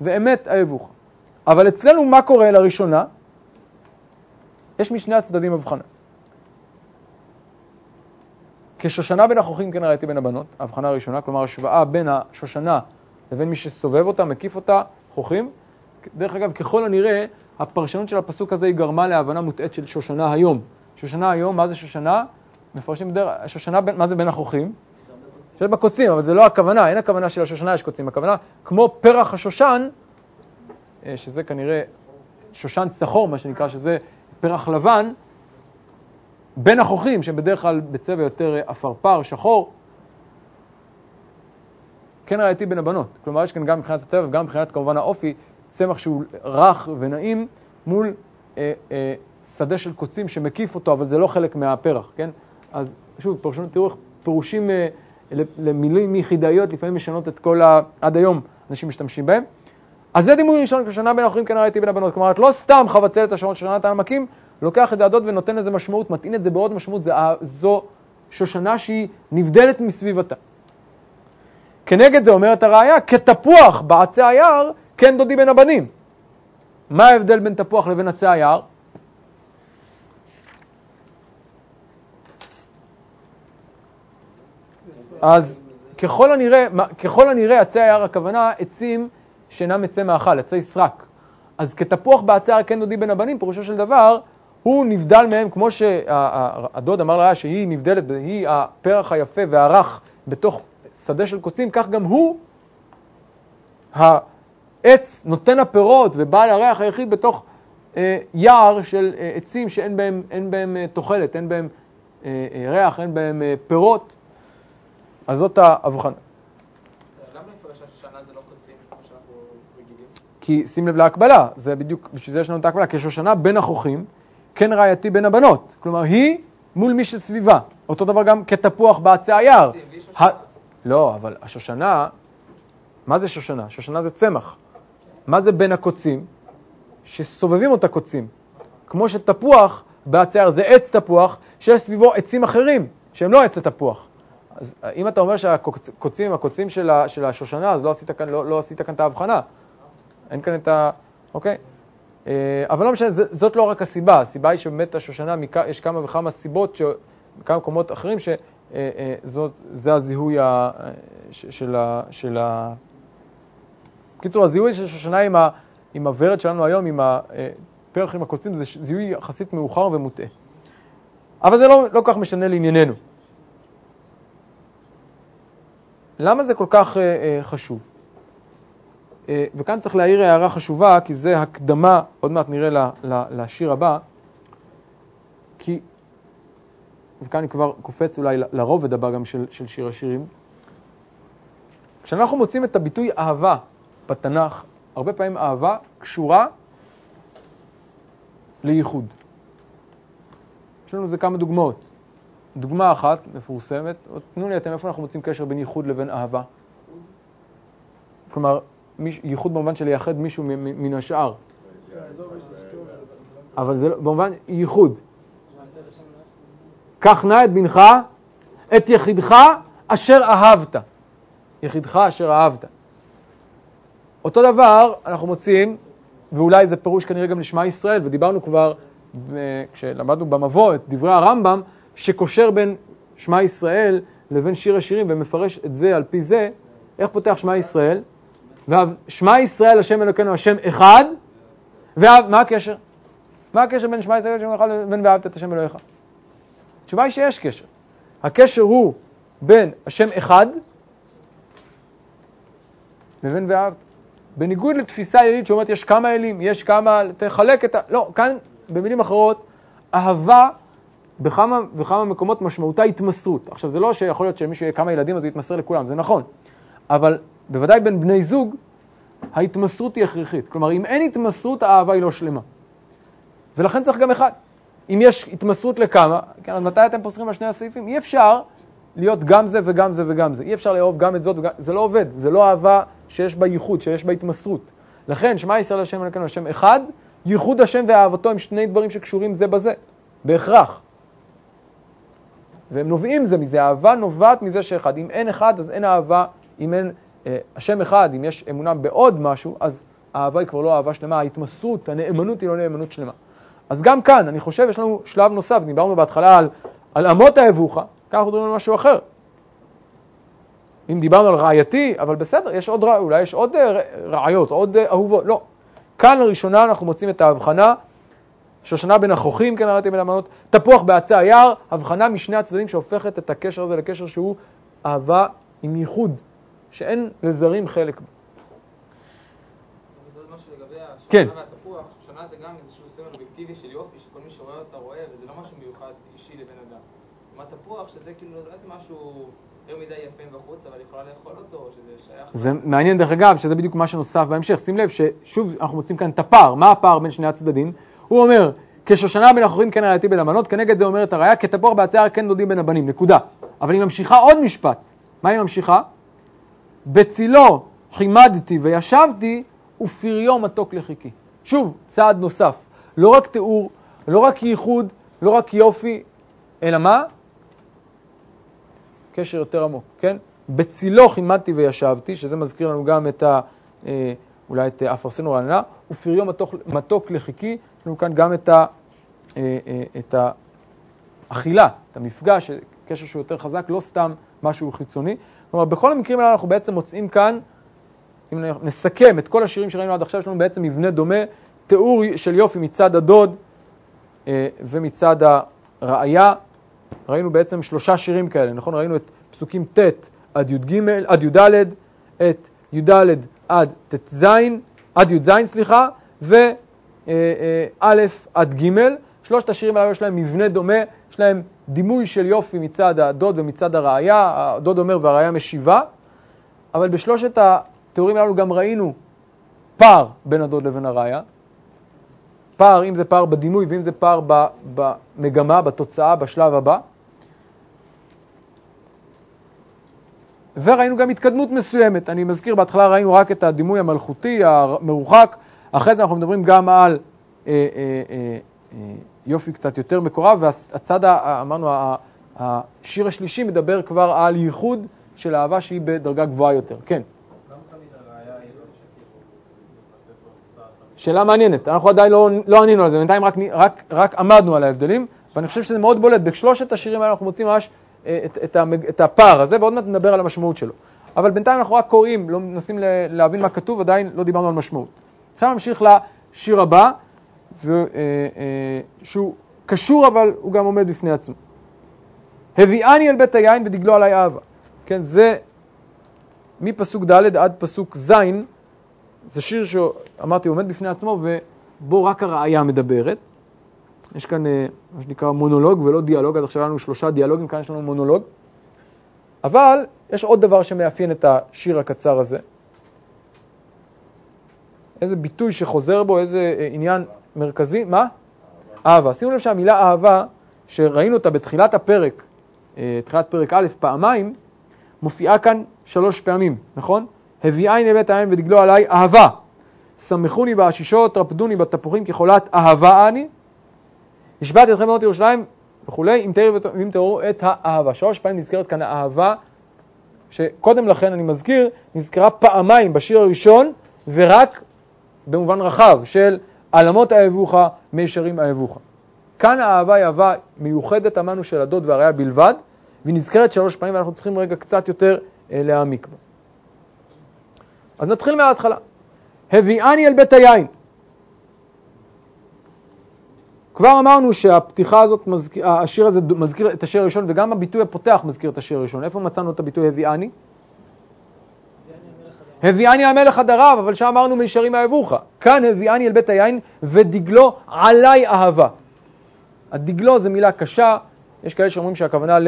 ואמת אהבוך. אבל אצלנו מה קורה לראשונה? יש משני הצדדים הבחנה. כשושנה בין החוכים כן ראיתי בין הבנות, ההבחנה הראשונה, כלומר השוואה בין השושנה לבין מי שסובב אותה, מקיף אותה, חוכים. דרך אגב, ככל הנראה, הפרשנות של הפסוק הזה היא גרמה להבנה מוטעת של שושנה היום. שושנה היום, מה זה שושנה? מפרשים בדרך, שושנה, מה זה בין החוכים? של בקוצים, אבל זה לא הכוונה, אין הכוונה של השושנה יש קוצים, הכוונה כמו פרח השושן, שזה כנראה שושן צחור, מה שנקרא, שזה פרח לבן, בין החוכים, שבדרך כלל בצבע יותר אפרפר, שחור, כן ראיתי בין הבנות. כלומר, יש כאן גם מבחינת הצבע וגם מבחינת כמובן האופי, צמח שהוא רך ונעים מול שדה של קוצים שמקיף אותו, אבל זה לא חלק מהפרח, כן? אז שוב, תראו איך פירושים למילים יחידאיות, לפעמים משנות את כל עד היום אנשים משתמשים בהם. אז זה דימוי ראשון, כשושנה בין החוכים כן ראיתי בין הבנות. כלומר, את לא סתם חבצלת את השעון שושנת העמקים, לוקח את דעדות ונותן לזה משמעות, מתאים את זה בעוד משמעות, זו שושנה שהיא נבדלת מסביבתה. כנגד זה אומרת הראיה, כתפוח בעצי היער, כן דודי בין הבנים. מה ההבדל בין תפוח לבין עצי היער? אז ככל הנראה עצי היער הכוונה עצים שאינם עצי מאכל, עצי סרק. אז כתפוח בעצי היער כן דודי בין הבנים, פירושו של דבר, הוא נבדל מהם, כמו שהדוד אמר לה שהיא נבדלת, היא הפרח היפה והרך בתוך שדה של קוצים, כך גם הוא, העץ נותן הפירות ובעל הריח היחיד בתוך יער של עצים שאין בהם, תוחלת, אין בהם ריח, אין בהם פירות. אז זאת ההבחנה. למה מפרש השושנה זה לא קוצים כמו שאנחנו רגילים? כי שים לב להקבלה, זה בדיוק, בשביל זה יש לנו את ההקבלה, כשושנה בין החוכים, כן ראייתי בין הבנות, כלומר היא מול מי שסביבה, אותו דבר גם כתפוח בעצי היער. לא, אבל השושנה, מה זה שושנה? שושנה זה צמח. מה זה בין הקוצים? שסובבים אותה קוצים. כמו שתפוח בעצי היער זה עץ תפוח, שיש סביבו עצים אחרים, שהם לא עץ התפוח. אז אם אתה אומר שהקוצים, הקוצים של השושנה, אז לא עשית כאן את ההבחנה. אין כאן את ה... אוקיי? אבל לא משנה, זאת לא רק הסיבה. הסיבה היא שבאמת השושנה, יש כמה וכמה סיבות, כמה מקומות אחרים, שזה הזיהוי של ה... בקיצור, הזיהוי של השושנה עם הוורד שלנו היום, עם הפרח, עם הקוצים, זה זיהוי יחסית מאוחר ומוטעה. אבל זה לא כך משנה לענייננו. למה זה כל כך חשוב? וכאן צריך להעיר הערה חשובה, כי זה הקדמה, עוד מעט נראה לשיר הבא, כי, וכאן אני כבר קופץ אולי לרובד הבא גם של שיר השירים, כשאנחנו מוצאים את הביטוי אהבה בתנ"ך, הרבה פעמים אהבה קשורה לייחוד. יש לנו זה כמה דוגמאות. דוגמה אחת מפורסמת, תנו לי אתם איפה אנחנו מוצאים קשר בין ייחוד לבין אהבה. כלומר, ייחוד במובן של לייחד מישהו מן השאר. אבל זה במובן ייחוד. קח נא את בנך, את יחידך אשר אהבת. יחידך אשר אהבת. אותו דבר אנחנו מוצאים, ואולי זה פירוש כנראה גם לשמע ישראל, ודיברנו כבר, כשלמדנו במבוא את דברי הרמב"ם, שקושר בין שמע ישראל לבין שיר השירים, ומפרש את זה על פי זה, איך פותח שמע ישראל? שמע ישראל, השם אלוקינו, השם אחד, מה הקשר? מה הקשר בין שמע ישראל לשם אחד לבין ואהבת את השם אלוהיך? התשובה היא שיש קשר. הקשר הוא בין השם אחד לבין ואהבת. בניגוד לתפיסה אלילית שאומרת יש כמה אלים, יש כמה, תחלק את ה... לא, כאן במילים אחרות, אהבה בכמה מקומות משמעותה התמסרות. עכשיו זה לא שיכול להיות שמישהו יהיה כמה ילדים אז הוא יתמסר לכולם, זה נכון. אבל בוודאי בין בני זוג, ההתמסרות היא הכרחית. כלומר, אם אין התמסרות, האהבה היא לא שלמה. ולכן צריך גם אחד. אם יש התמסרות לכמה, כן, אז מתי אתם פוסחים על שני הסעיפים? אי אפשר להיות גם זה וגם זה וגם זה. אי אפשר לאהוב גם את זאת וגם... זה לא עובד. זה לא אהבה שיש בה ייחוד, שיש בה התמסרות. לכן, שמע ישראל השם אלוקינו השם אחד, ייחוד השם ואהבתו הם שני דברים שקשורים זה בזה, בהכרח. והם נובעים זה מזה, אהבה נובעת מזה שאחד. אם אין אחד, אז אין אהבה. אם אין השם אחד, אם יש אמונה בעוד משהו, אז האהבה היא כבר לא אהבה שלמה. ההתמסרות, הנאמנות היא לא נאמנות שלמה. אז גם כאן, אני חושב, יש לנו שלב נוסף. דיברנו בהתחלה על אמות האבוך, כאן אנחנו דברים על משהו אחר. אם דיברנו על רעייתי, אבל בסדר, יש עוד אולי יש עוד רעיות, עוד אהובות, לא. כאן לראשונה אנחנו מוצאים את ההבחנה, שושנה בין החוכים, כן הראיתי בין המנות, תפוח בעצה היער, הבחנה משני הצדדים שהופכת את הקשר הזה לקשר שהוא אהבה עם ייחוד, שאין לזרים חלק. כן. שושנה זה גם איזשהו סמל אובייקטיבי של יופי, שכל מי שרואה אותה רואה, וזה לא משהו מיוחד אישי לבן אדם. מה תפוח, שזה כאילו לא איזה משהו יותר מדי יפה בחוץ, אבל יכולה לאכול אותו, שזה שייך... זה מעניין דרך אגב, שזה בדיוק מה שנוסף בהמשך. שים לב ששוב אנחנו מוצאים כאן את הפער. מה הפער בין שני הצדדים? הוא אומר, כשושנה בין החוכים כן רעייתי בין המנות, כנגד זה אומרת הראיה, כתפוח בעצי היער כן דודים בין הבנים, נקודה. אבל היא ממשיכה עוד משפט. מה היא ממשיכה? בצילו חימדתי וישבתי, ופריו מתוק לחיקי. שוב, צעד נוסף. לא רק תיאור, לא רק ייחוד, לא רק יופי, אלא מה? קשר יותר עמוק, כן? בצילו חימדתי וישבתי, שזה מזכיר לנו גם את אולי את אפרסנו רעננה, ופריו מתוק לחיקי, יש לנו כאן גם את האכילה, את המפגש, קשר שהוא יותר חזק, לא סתם משהו חיצוני. כלומר, בכל המקרים האלה אנחנו בעצם מוצאים כאן, אם נסכם את כל השירים שראינו עד עכשיו, יש לנו בעצם מבנה דומה, תיאור של יופי מצד הדוד ומצד הראיה. ראינו בעצם שלושה שירים כאלה, נכון? ראינו את פסוקים ת' עד י"ג, עד י"ד, את י"ד עד ט"ז, עד י"ז, סליחה, וא' עד ג'. שלושת השירים האלה יש להם מבנה דומה, יש להם דימוי של יופי מצד הדוד ומצד הראיה, הדוד אומר והראיה משיבה, אבל בשלושת התיאורים הללו גם ראינו פער בין הדוד לבין הראיה, פער, אם זה פער בדימוי ואם זה פער במגמה, בתוצאה, בשלב הבא. וראינו גם התקדמות מסוימת, אני מזכיר בהתחלה ראינו רק את הדימוי המלכותי, המרוחק, אחרי זה אנחנו מדברים גם על יופי קצת יותר מקורב, והצד, אמרנו, השיר השלישי מדבר כבר על ייחוד של אהבה שהיא בדרגה גבוהה יותר. כן. שאלה מעניינת, אנחנו עדיין לא ענינו על זה, בינתיים רק עמדנו על ההבדלים, ואני חושב שזה מאוד בולט, בשלושת השירים האלה אנחנו מוצאים ממש את הפער הזה, ועוד מעט נדבר על המשמעות שלו. אבל בינתיים אנחנו רק קוראים, לא מנסים להבין מה כתוב, עדיין לא דיברנו על משמעות. עכשיו נמשיך לשיר הבא, שהוא קשור אבל הוא גם עומד בפני עצמו. הביאני אל בית היין ודגלו עליי אהבה. כן, זה מפסוק ד' עד פסוק ז', זה שיר שאמרתי עומד בפני עצמו ובו רק הראיה מדברת. יש כאן מה שנקרא מונולוג ולא דיאלוג, עד עכשיו היה לנו שלושה דיאלוגים, כאן יש לנו מונולוג. אבל יש עוד דבר שמאפיין את השיר הקצר הזה. איזה ביטוי שחוזר בו, איזה עניין מרכזי, מה? אהבה. שימו לב שהמילה אהבה, שראינו אותה בתחילת הפרק, תחילת פרק א' פעמיים, מופיעה כאן שלוש פעמים, נכון? הביאני לבית היין ודגלו עליי אהבה. שמחוני בעשישות, רפדוני בתפוחים כחולת אהבה אני. השבעתי אתכם בנות ירושלים וכולי, אם תראו את האהבה. שלוש פעמים נזכרת כאן האהבה, שקודם לכן אני מזכיר, נזכרה פעמיים בשיר הראשון, ורק במובן רחב של אלמות האהבוך, מישרים האהבוך. כאן האהבה היא אהבה מיוחדת, אמנו, של הדוד והראיה בלבד, והיא נזכרת שלוש פעמים, ואנחנו צריכים רגע קצת יותר להעמיק בה. אז נתחיל מההתחלה. הביאני אל בית היין. כבר אמרנו שהפתיחה הזאת, השיר הזה מזכיר את השיר הראשון, וגם הביטוי הפותח מזכיר את השיר הראשון. איפה מצאנו את הביטוי הביאני? הביאני המלך עד ערב, אבל שאמרנו מישרים האהבוך. כאן הביאני אל בית היין ודגלו עליי אהבה. הדגלו זה מילה קשה, יש כאלה שאומרים שהכוונה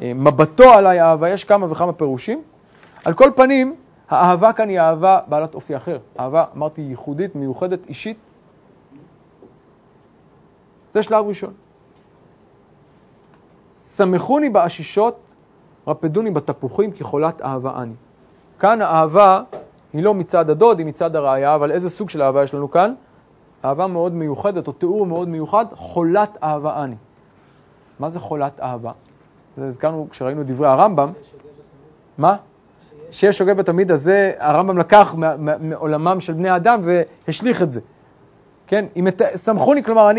למבטו עליי אהבה, יש כמה וכמה פירושים. על כל פנים, האהבה כאן היא אהבה בעלת אופי אחר. אהבה, אמרתי, ייחודית, מיוחדת, אישית. זה שלב ראשון. סמכוני באשישות, רפדוני בתפוחים, כחולת אהבה אני. כאן האהבה היא לא מצד הדוד, היא מצד הרעיה, אבל איזה סוג של אהבה יש לנו כאן? אהבה מאוד מיוחדת, או תיאור מאוד מיוחד, חולת אהבה אני. מה זה חולת אהבה? זה הזכרנו כשראינו דברי הרמב"ם. מה? שיש שוגה בתמיד הזה, הרמב"ם לקח מעולמם של בני האדם והשליך את זה. כן? סמכוני, כלומר,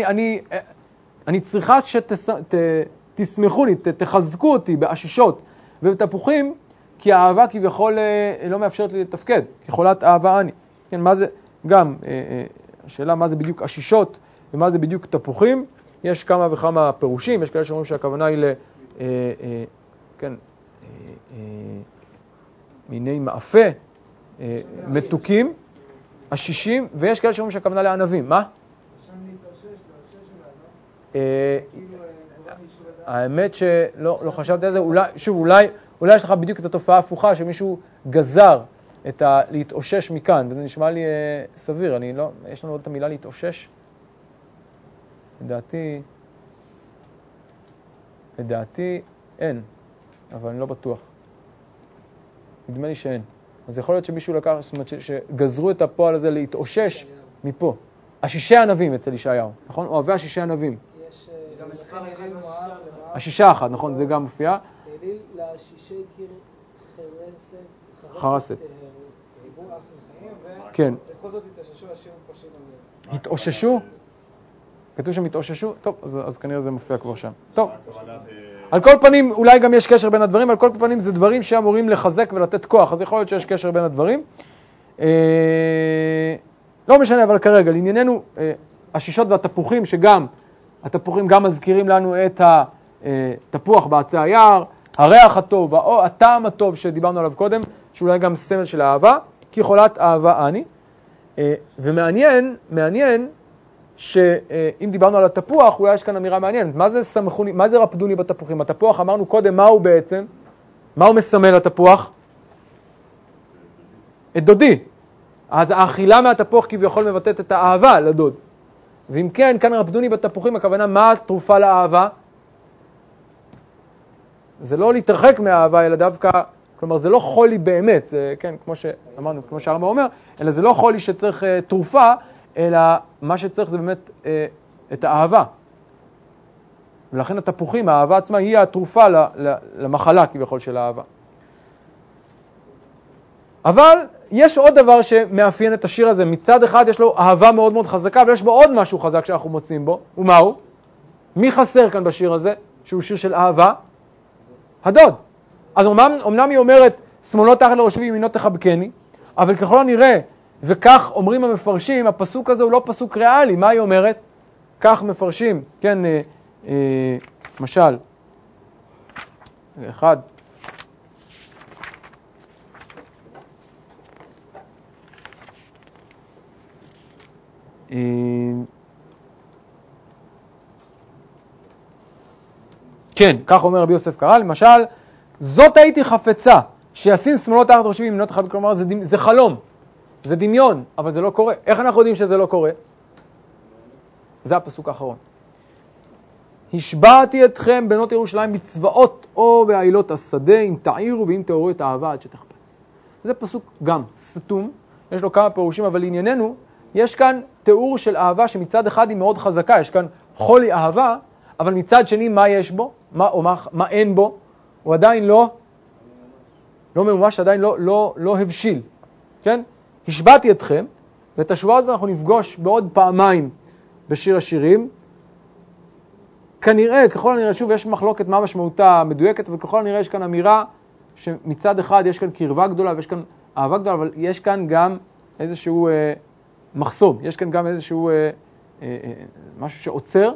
אני צריכה שתסמכו לי, תחזקו אותי באשישות ובתפוחים, כי האהבה כביכול לא מאפשרת לי לתפקד, כחולת אהבה אני. כן, מה זה? גם השאלה מה זה בדיוק אשישות ומה זה בדיוק תפוחים, יש כמה וכמה פירושים, יש כאלה שאומרים שהכוונה היא כן, מיני מאפה, מתוקים, השישים, ויש כאלה שאומרים שהכוונה לענבים. מה? האמת שלא חשבתי על זה, שוב, אולי יש לך בדיוק את התופעה ההפוכה שמישהו גזר להתאושש מכאן, וזה נשמע לי סביר, יש לנו עוד את המילה להתאושש? לדעתי אין, אבל אני לא בטוח. נדמה לי שאין. אז יכול להיות שמישהו לקח, זאת אומרת שגזרו את הפועל הזה להתאושש מפה. השישי ענבים אצל ישעיהו, נכון? אוהבי השישי ענבים. יש גם מספר אליל ושישה. השישה אחת, נכון? זה גם מופיע. אליל לשישי קיר חרסת. ריבו אף לחיים. כן. לכל זאת התאוששו, השיר פשוט עליהם. התאוששו? כתוב שהם התאוששו? טוב, אז כנראה זה מופיע כבר שם. טוב. על כל פנים, אולי גם יש קשר בין הדברים, על כל פנים זה דברים שאמורים לחזק ולתת כוח, אז יכול להיות שיש קשר בין הדברים. לא משנה, אבל כרגע, לענייננו, השישות והתפוחים, שגם, התפוחים גם מזכירים לנו את התפוח בעצי היער, הריח הטוב, או הטעם הטוב שדיברנו עליו קודם, שאולי גם סמל של אהבה, כי חולת אהבה אני. ומעניין, שאם דיברנו על התפוח, אולי יש כאן אמירה מעניינת. מה זה רפדוני בתפוחים? התפוח, אמרנו קודם, מה הוא בעצם? מה הוא מסמל התפוח? את דודי. אז האכילה מהתפוח כביכול מבטאת את האהבה לדוד. ואם כן, כאן רפדוני בתפוחים, הכוונה, מה התרופה לאהבה? זה לא להתרחק מהאהבה, אלא דווקא, כלומר, זה לא חולי באמת, זה, כן, כמו שאמרנו, כמו שהרמב"ם אומר, אלא זה לא חולי שצריך תרופה, אלא מה שצריך זה באמת את האהבה. ולכן התפוחים, האהבה עצמה, היא התרופה למחלה כביכול של האהבה. אבל יש עוד דבר שמאפיין את השיר הזה. מצד אחד יש לו אהבה מאוד מאוד חזקה, אבל יש בו עוד משהו חזק שאנחנו מוצאים בו. ומהו? מי חסר כאן בשיר הזה, שהוא שיר של אהבה? הדוד. אז אומנם היא אומרת, שמאלו תחת לראשי וימינו תחבקני, אבל ככל הנראה, וכך אומרים המפרשים, הפסוק הזה הוא לא פסוק ריאלי. מה היא אומרת? כך מפרשים, כן, משל, אחד. כן, כך אומר רבי יוסף קרא, למשל, זאת הייתי חפצה, שישים שמאלו תחת ראשי וימינו תחבקני, כלומר זה חלום. זה דמיון, אבל זה לא קורה. איך אנחנו יודעים שזה לא קורה? זה הפסוק האחרון. השבעתי אתכם, בנות ירושלים, בצבאות או בעילות השדה, אם תעירו ואם תעורו את האהבה עד שתחפץ. זה פסוק גם סתום, יש לו כמה פירושים, אבל לענייננו, יש כאן תיאור של אהבה שמצד אחד היא מאוד חזקה, יש כאן חולי אהבה, אבל מצד שני מה יש בו? מה אין בו? הוא עדיין לא ממומש, עדיין לא הבשיל. כן? השבעתי אתכם, ואת השבועה הזאת אנחנו נפגוש בעוד פעמיים בשיר השירים. כנראה, ככל הנראה, שוב, יש מחלוקת מה משמעותה מדויקת, אבל ככל הנראה יש כאן אמירה שמצד אחד יש כאן קרבה גדולה ויש כאן אהבה גדולה, אבל יש כאן גם איזשהו מחסום, יש כאן גם איזשהו משהו שעוצר,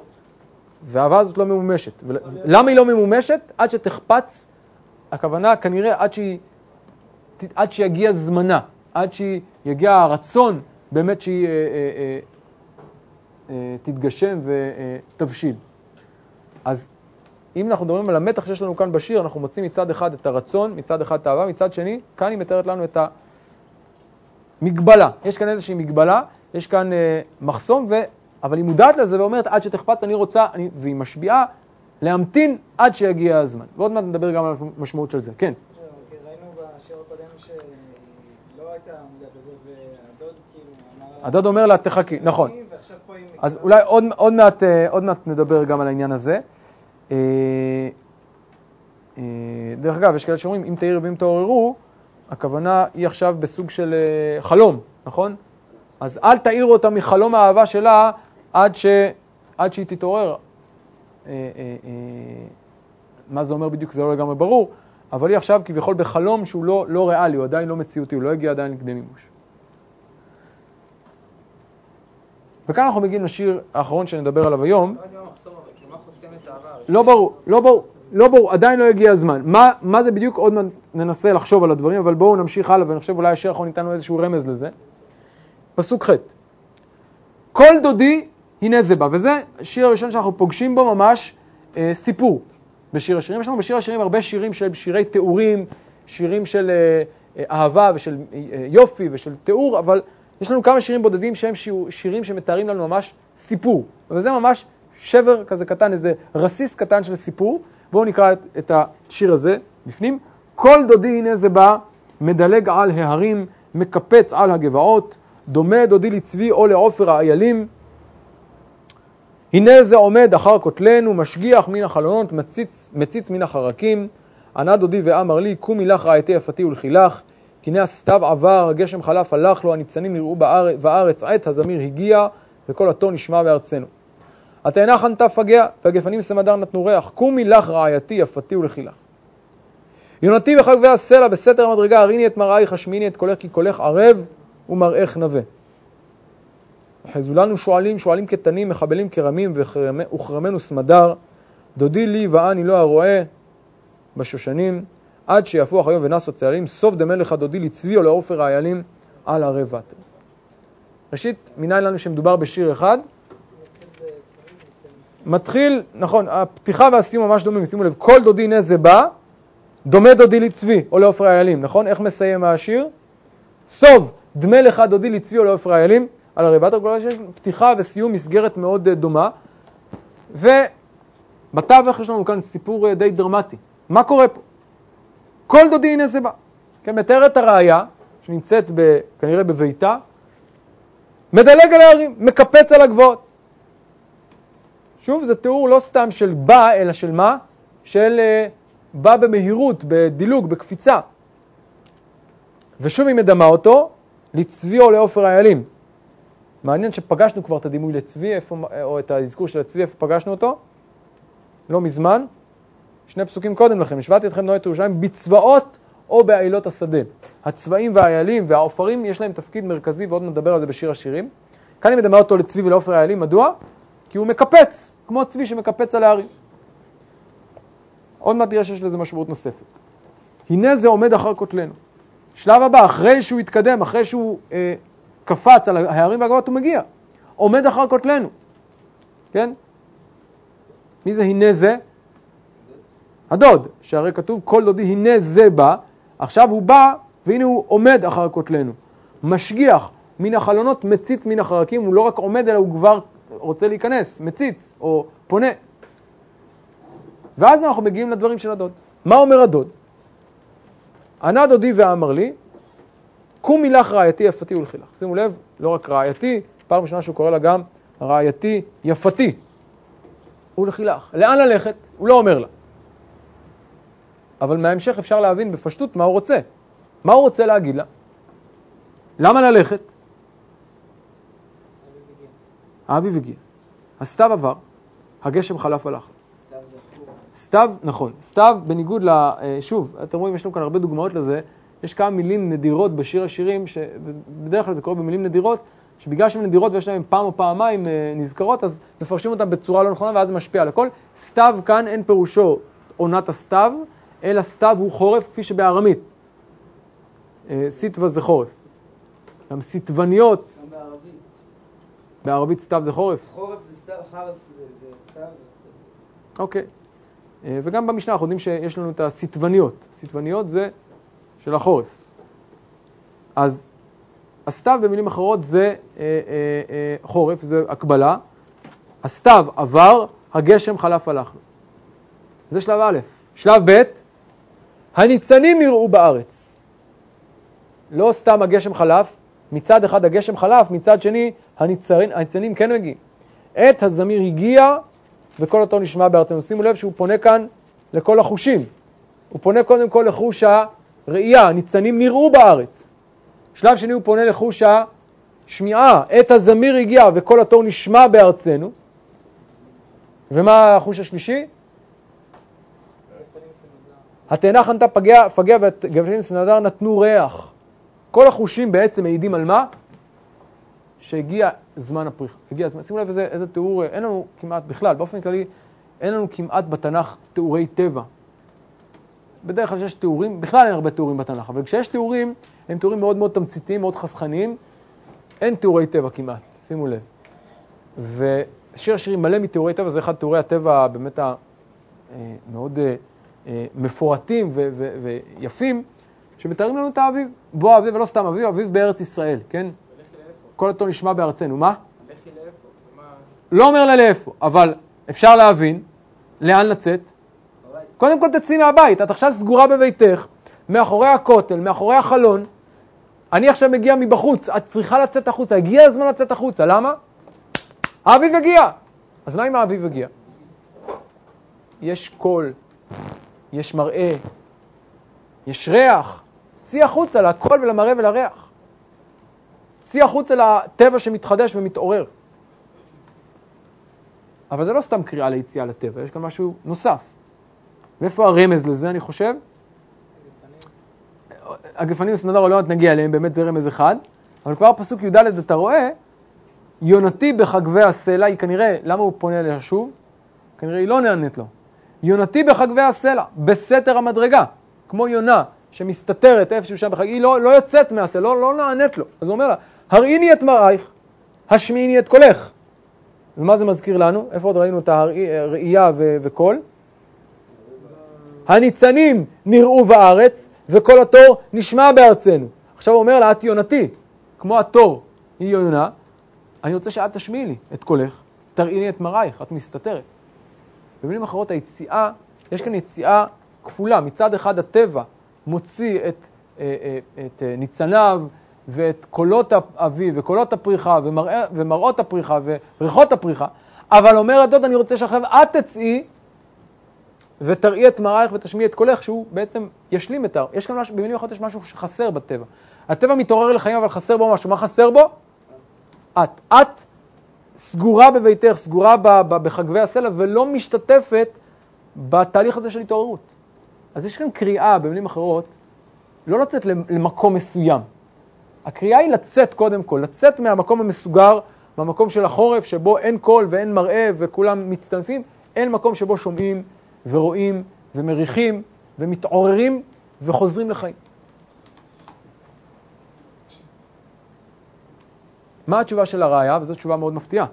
והאהבה הזאת לא ממומשת. למה היא לא ממומשת? עד שתחפץ, הכוונה כנראה עד שיגיע זמנה. עד שיגיע הרצון באמת שהיא תתגשם ותבשיל. אז אם אנחנו מדברים על המתח שיש לנו כאן בשיר, אנחנו מוצאים מצד אחד את הרצון, מצד אחד את האהבה, מצד שני, כאן היא מתארת לנו את מגבלה. יש כאן איזושהי מגבלה, יש כאן מחסום, אבל היא מודעת לזה ואומרת, עד שתחפץ אני רוצה, והיא משביעה, להמתין עד שיגיע הזמן. ועוד מעט נדבר גם על המשמעות של זה. כן. ראינו בשיר הקודם שלא הייתה מודעת לזה, והדוד כאילו... הדוד אומר לה, תחכי, נכון. אז אולי עוד מעט נדבר גם על העניין הזה. דרך אגב, יש כאלה שאומרים, אם תעיר ואם תעוררו, הכוונה היא עכשיו בסוג של חלום, נכון? אז אל תעירו אותה מחלום האהבה שלה עד שהיא תתעורר. מה זה אומר בדיוק, זה לא לגמרי ברור, אבל היא עכשיו כביכול בחלום שהוא לא ריאלי, הוא עדיין לא מציאותי, הוא לא הגיע עדיין לכדי מימוש. וכאן אנחנו מגיעים לשיר האחרון שנדבר עליו היום. לא ברור, עדיין לא הגיע הזמן. מה זה בדיוק? עוד ננסה לחשוב על הדברים, אבל בואו נמשיך הלאה ונחשב אולי השיר האחרון ניתן לו איזשהו רמז לזה. פסוק ח' כל דודי הנה זה בא, וזה שיר הראשון שאנחנו פוגשים בו ממש סיפור בשיר השירים. יש לנו בשיר השירים הרבה שירים של שירי תיאורים, שירים של אהבה ושל יופי ושל תיאור, אבל יש לנו כמה שירים בודדים שהם שירים שמתארים לנו ממש סיפור, וזה ממש שבר כזה קטן, איזה רסיס קטן של סיפור. בואו נקרא את השיר הזה בפנים. כל דודי הנה זה בא, מדלג על ההרים, מקפץ על הגבעות, דומה דודי לצבי או לעופר האיילים. הנה זה עומד אחר כותלנו, משגיח מן החלונות, מציץ מן החרקים. ענה דודי ואמר לי, קומי לך רעייתי יפתי ולחילך, כי הנה הסתיו עבר, הגשם חלף הלך לו, הניצנים נראו בארץ, עת הזמיר הגיע, וכל הטון נשמע בארצנו. התאנה חנתה פגע, והגפנים סמדר נתנו ריח, קומי לך רעייתי יפתי ולחילך. יונתי בחגבי הסלע, בסתר המדרגה, הריני את מראייך, השמיני את קולך, כי קולך ערב ומראייך נווה. חזולנו שואלים, שואלים כתנים, מחבלים כרמים, וחרמנו סמדר. דודי לי ואני לא הרואה בשושנים, עד שיפוח היום ונסו צהלים, סוף דמי לך דודי לצבי או לעופר האיילים על הרי ואתם. ראשית, מניין לנו שמדובר בשיר אחד. מתחיל, נכון, הפתיחה והסיום ממש דומים, שימו לב, כל דודי הנה זה בא, דומה דודי לצבי או לעופר האיילים, נכון? איך מסיים השיר? סוף דמי לך דודי לצבי או לעופר האיילים על הרי ואתם. כלומר שיש פתיחה וסיום, מסגרת מאוד דומה, ובתווך יש לנו כאן סיפור די דרמטי. מה קורה פה? כל דודי הנה זה בא. כן, מתארת הראיה, שנמצאת כנראה בביתה, מדלג על הערים, מקפץ על הגבעות. שוב, זה תיאור לא סתם של בא, אלא של מה? של בא במהירות, בדילוג, בקפיצה. ושוב היא מדמה אותו, לצבי או לעופר האיילים. מעניין שפגשנו כבר את הדימוי לצבי, או את הזכור של הצבי, איפה פגשנו אותו? לא מזמן. שני פסוקים קודם לכם, השבעתי אתכם נוהי תרושלים בצבאות או בעילות השדה. הצבעים והאיילים והאופרים יש להם תפקיד מרכזי, ועוד נדבר על זה בשיר השירים. כאן אני מדמה אותו לצבי ולעופר האיילים, מדוע? כי הוא מקפץ, כמו צבי שמקפץ על הערים. עוד מעט תראה שיש לזה משמעות נוספת. הנה זה עומד אחר כותלנו. שלב הבא, אחרי שהוא התקדם, אחרי שהוא קפץ על הערים והגבעות, הוא מגיע. עומד אחר כותלנו. כן? מי זה הנה זה? הדוד, שהרי כתוב, כל דודי הנה זה בא, עכשיו הוא בא, והנה הוא עומד אחר כותלנו. משגיח מן החלונות, מציץ מן החרקים, הוא לא רק עומד, אלא הוא כבר רוצה להיכנס, מציץ, או פונה. ואז אנחנו מגיעים לדברים של הדוד. מה אומר הדוד? ענה דודי ואמר לי, קומי לך רעייתי, יפתי ולחילך. שימו לב, לא רק רעייתי, פעם ראשונה שהוא קורא לה גם, רעייתי, יפתי, ולחילך. לאן ללכת? הוא לא אומר לה. אבל מההמשך אפשר להבין בפשטות מה הוא רוצה. מה הוא רוצה להגיד לה? למה ללכת? האביב הגיע. הסתיו עבר, הגשם חלף הלך. סתיו, נכון. סתיו, בניגוד שוב, אתם רואים, יש לנו כאן הרבה דוגמאות לזה. יש כמה מילים נדירות בשיר השירים, שבדרך כלל זה קורה במילים נדירות, שבגלל שהן נדירות ויש להן פעם או פעמיים נזכרות, אז מפרשים אותן בצורה לא נכונה ואז זה משפיע על הכל. סתיו כאן אין פירושו עונת הסתיו, אלא סתיו הוא חורף, כפי שבארמית. סיטווה זה חורף. גם סיטווניות. גם בערבית. בערבית סתיו זה חורף. חורף זה סתיו, חרף זה סתיו. אוקיי. וגם במשנה אנחנו יודעים שיש לנו את הסיטווניות. סיטווניות זה של החורף. אז הסתיו במילים אחרות זה חורף, זה הקבלה. הסתיו עבר, הגשם חלף הלכנו. זה שלב א'. שלב ב', הניצנים יראו בארץ. לא סתם הגשם חלף, מצד אחד הגשם חלף, מצד שני הניצנים כן מגיעים. עת הזמיר הגיע וכל אותו נשמע בארצנו. שימו לב שהוא פונה כאן לכל החושים. הוא פונה קודם כל לחוש הראייה, הניצנים נראו בארץ. שלב שני הוא פונה לחוש השמיעה, עת הזמיר הגיע וכל התור נשמע בארצנו. ומה החוש השלישי? התאנה חנתה פגע והגבשנים סנדר נתנו ריח. כל החושים בעצם מעידים על מה? שהגיע זמן הפריחה. שימו לב איזה תיאור, אין לנו כמעט בכלל, באופן כללי אין לנו כמעט בתנ"ך תיאורי טבע. בדרך כלל שיש תיאורים, בכלל אין הרבה תיאורים בתנ"ך, אבל כשיש תיאורים, הם תיאורים מאוד מאוד תמציתיים, מאוד חסכניים, אין תיאורי טבע כמעט, שימו לב. ושיר השירים מלא מתיאורי טבע, זה אחד תיאורי הטבע באמת המאוד מפורטים ויפים, שמתארים לנו את האביב, בוא האביב ולא סתם אביב, אביב בארץ ישראל, כן? כל אותו נשמע בארצנו, מה? לכי לאיפה, מה? לא אומר לה לאיפה, אבל אפשר להבין לאן לצאת. קודם כל תצאי מהבית, את עכשיו סגורה בביתך, מאחורי הכותל, מאחורי החלון, אני עכשיו מגיע מבחוץ, את צריכה לצאת החוצה, הגיע הזמן לצאת החוצה, למה? האביב הגיע. אז מה אם האביב הגיע? יש קול, יש מראה, יש ריח, צאי החוצה לקול ולמראה ולריח. צאי החוצה לטבע שמתחדש ומתעורר. אבל זה לא סתם קריאה ליציאה לטבע, יש כאן משהו נוסף. ואיפה הרמז לזה, אני חושב? הגפנים וסנדר עולם, את נגיע אליהם, באמת זה רמז אחד. אבל כבר פסוק י"ד אתה רואה, יונתי בחגבי הסלע, היא כנראה, למה הוא פונה אליה שוב? כנראה היא לא נענית לו. יונתי בחגבי הסלע, בסתר המדרגה, כמו יונה שמסתתרת איפשהו שם בחג, היא לא יוצאת מהסלע, לא נענית לו. אז הוא אומר לה, הראיני את מראייך, השמיעיני את קולך. ומה זה מזכיר לנו? איפה עוד ראינו את הראייה וקול? הניצנים נראו בארץ, וכל התור נשמע בארצנו. עכשיו הוא אומר לה, את יונתי, כמו התור, היא יונה, אני רוצה שאת תשמיעי לי את קולך, תראי לי את מראייך, את מסתתרת. במילים אחרות, היציאה, יש כאן יציאה כפולה. מצד אחד הטבע מוציא את ניצניו, ואת קולות האביב, וקולות הפריחה, ומראות הפריחה, וריחות הפריחה, אבל אומר הדוד, אני רוצה שעכשיו את תצאי, ותראי את מראייך ותשמיעי את קולך, שהוא בעצם ישלים את יש כאן משהו, במילים אחרות יש משהו שחסר בטבע. הטבע מתעורר לחיים, אבל חסר בו משהו. מה חסר בו? את סגורה בביתך, סגורה בחגבי הסלע, ולא משתתפת בתהליך הזה של התעוררות. אז יש כאן קריאה, במילים אחרות, לא לצאת למקום מסוים. הקריאה היא לצאת קודם כל, לצאת מהמקום המסוגר, מהמקום של החורף, שבו אין קול ואין מראה וכולם מצטנפים, אין מקום שבו שומעים ורואים ומריחים ומתעוררים וחוזרים לחיים. מה התשובה של הראיה? וזו תשובה מאוד מפתיעה.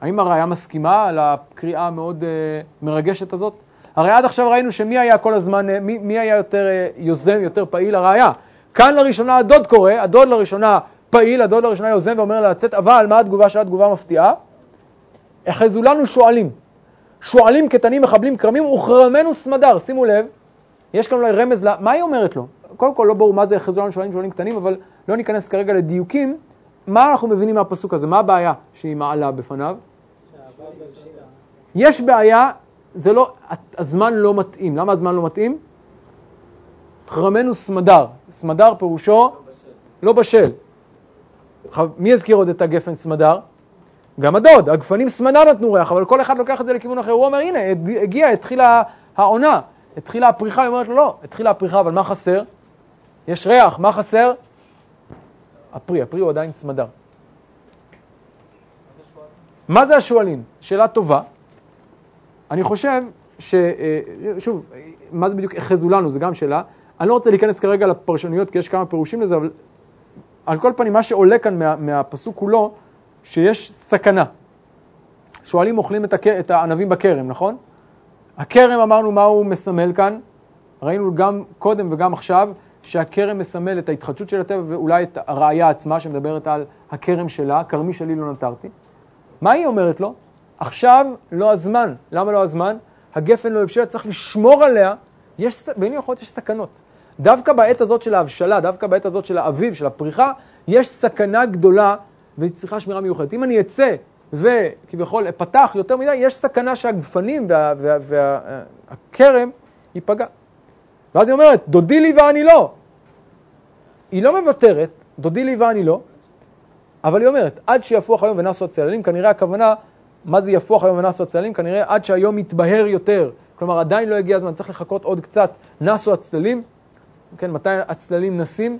האם הראיה מסכימה על הקריאה המאוד מרגשת הזאת? הראיה עד עכשיו ראינו שמי היה כל הזמן, מי היה יותר יוזם, יותר פעיל, הראיה. כאן לראשונה הדוד קורא, הדוד לראשונה פעיל, הדוד לראשונה יוזם ואומר לה לצאת, אבל מה התגובה שלה? התגובה מפתיעה. אחזו לנו שואלים. שואלים קטנים, מחבלים, קרמים, וכרמנו סמדר. שימו לב, יש כאן אולי רמז לה, מה היא אומרת לו? קודם כל לא ברור מה זה אחזו לנו שואלים, שואלים קטנים, אבל לא ניכנס כרגע לדיוקים. מה אנחנו מבינים מהפסוק הזה? מה הבעיה שהיא מעלה בפניו? יש בעיה, זה לא, הזמן לא מתאים. למה הזמן לא מתאים? חרמנו סמדר. סמדר פירושו לא בשל. מי הזכיר עוד את הגפן סמדר? גם הדוד. הגפנים סמדר נתנו ריח, אבל כל אחד לוקח את זה לכיוון אחר. הוא אומר, הנה, הגיע, התחילה העונה, התחילה הפריחה. היא אומרת לו, לא, התחילה הפריחה, אבל מה חסר? יש ריח, מה חסר? הפרי הוא עדיין סמדר. מה זה השואלים? שאלה טובה. אני חושב שוב, מה זה בדיוק החזו לנו? זה גם שאלה. אני לא רוצה להיכנס כרגע לפרשנויות, כי יש כמה פירושים לזה, אבל על כל פנים, מה שעולה כאן מהפסוק כולו, שיש סכנה. שואלים אוכלים את הענבים בקרם, נכון? הכרם אמרנו מה הוא מסמל כאן, ראינו גם קודם וגם עכשיו, שהקרם מסמל את ההתחדשות של הטבע, ואולי את הראייה עצמה שמדברת על הקרם שלה, קרמי שלי לא נטרתי. מה היא אומרת לו? עכשיו לא הזמן. למה לא הזמן? הגפן לא הבשלה, צריך לשמור עליה. בין יכולות יש סכנות. דווקא בעת הזאת של ההבשלה, דווקא בעת הזאת של האביב, של הפריחה, יש סכנה גדולה והיא צריכה שמירה מיוחדת. אם אני אצא וכביכול אפתח יותר מדי, יש סכנה שהגפנים והקרם ייפגע. ואז היא אומרת, דודי לי ואני לא. היא לא מוותרת, דודי לי ואני לא, אבל היא אומרת, עד שיפוח היום ונסו הצללים, כנראה הכוונה, מה זה יפוח היום ונסו הצללים? כנראה עד שהיום יתבהר יותר. כלומר, עדיין לא הגיע הזמן, צריך לחכות עוד קצת. נסו הצללים, כן, מתי הצללים נסים?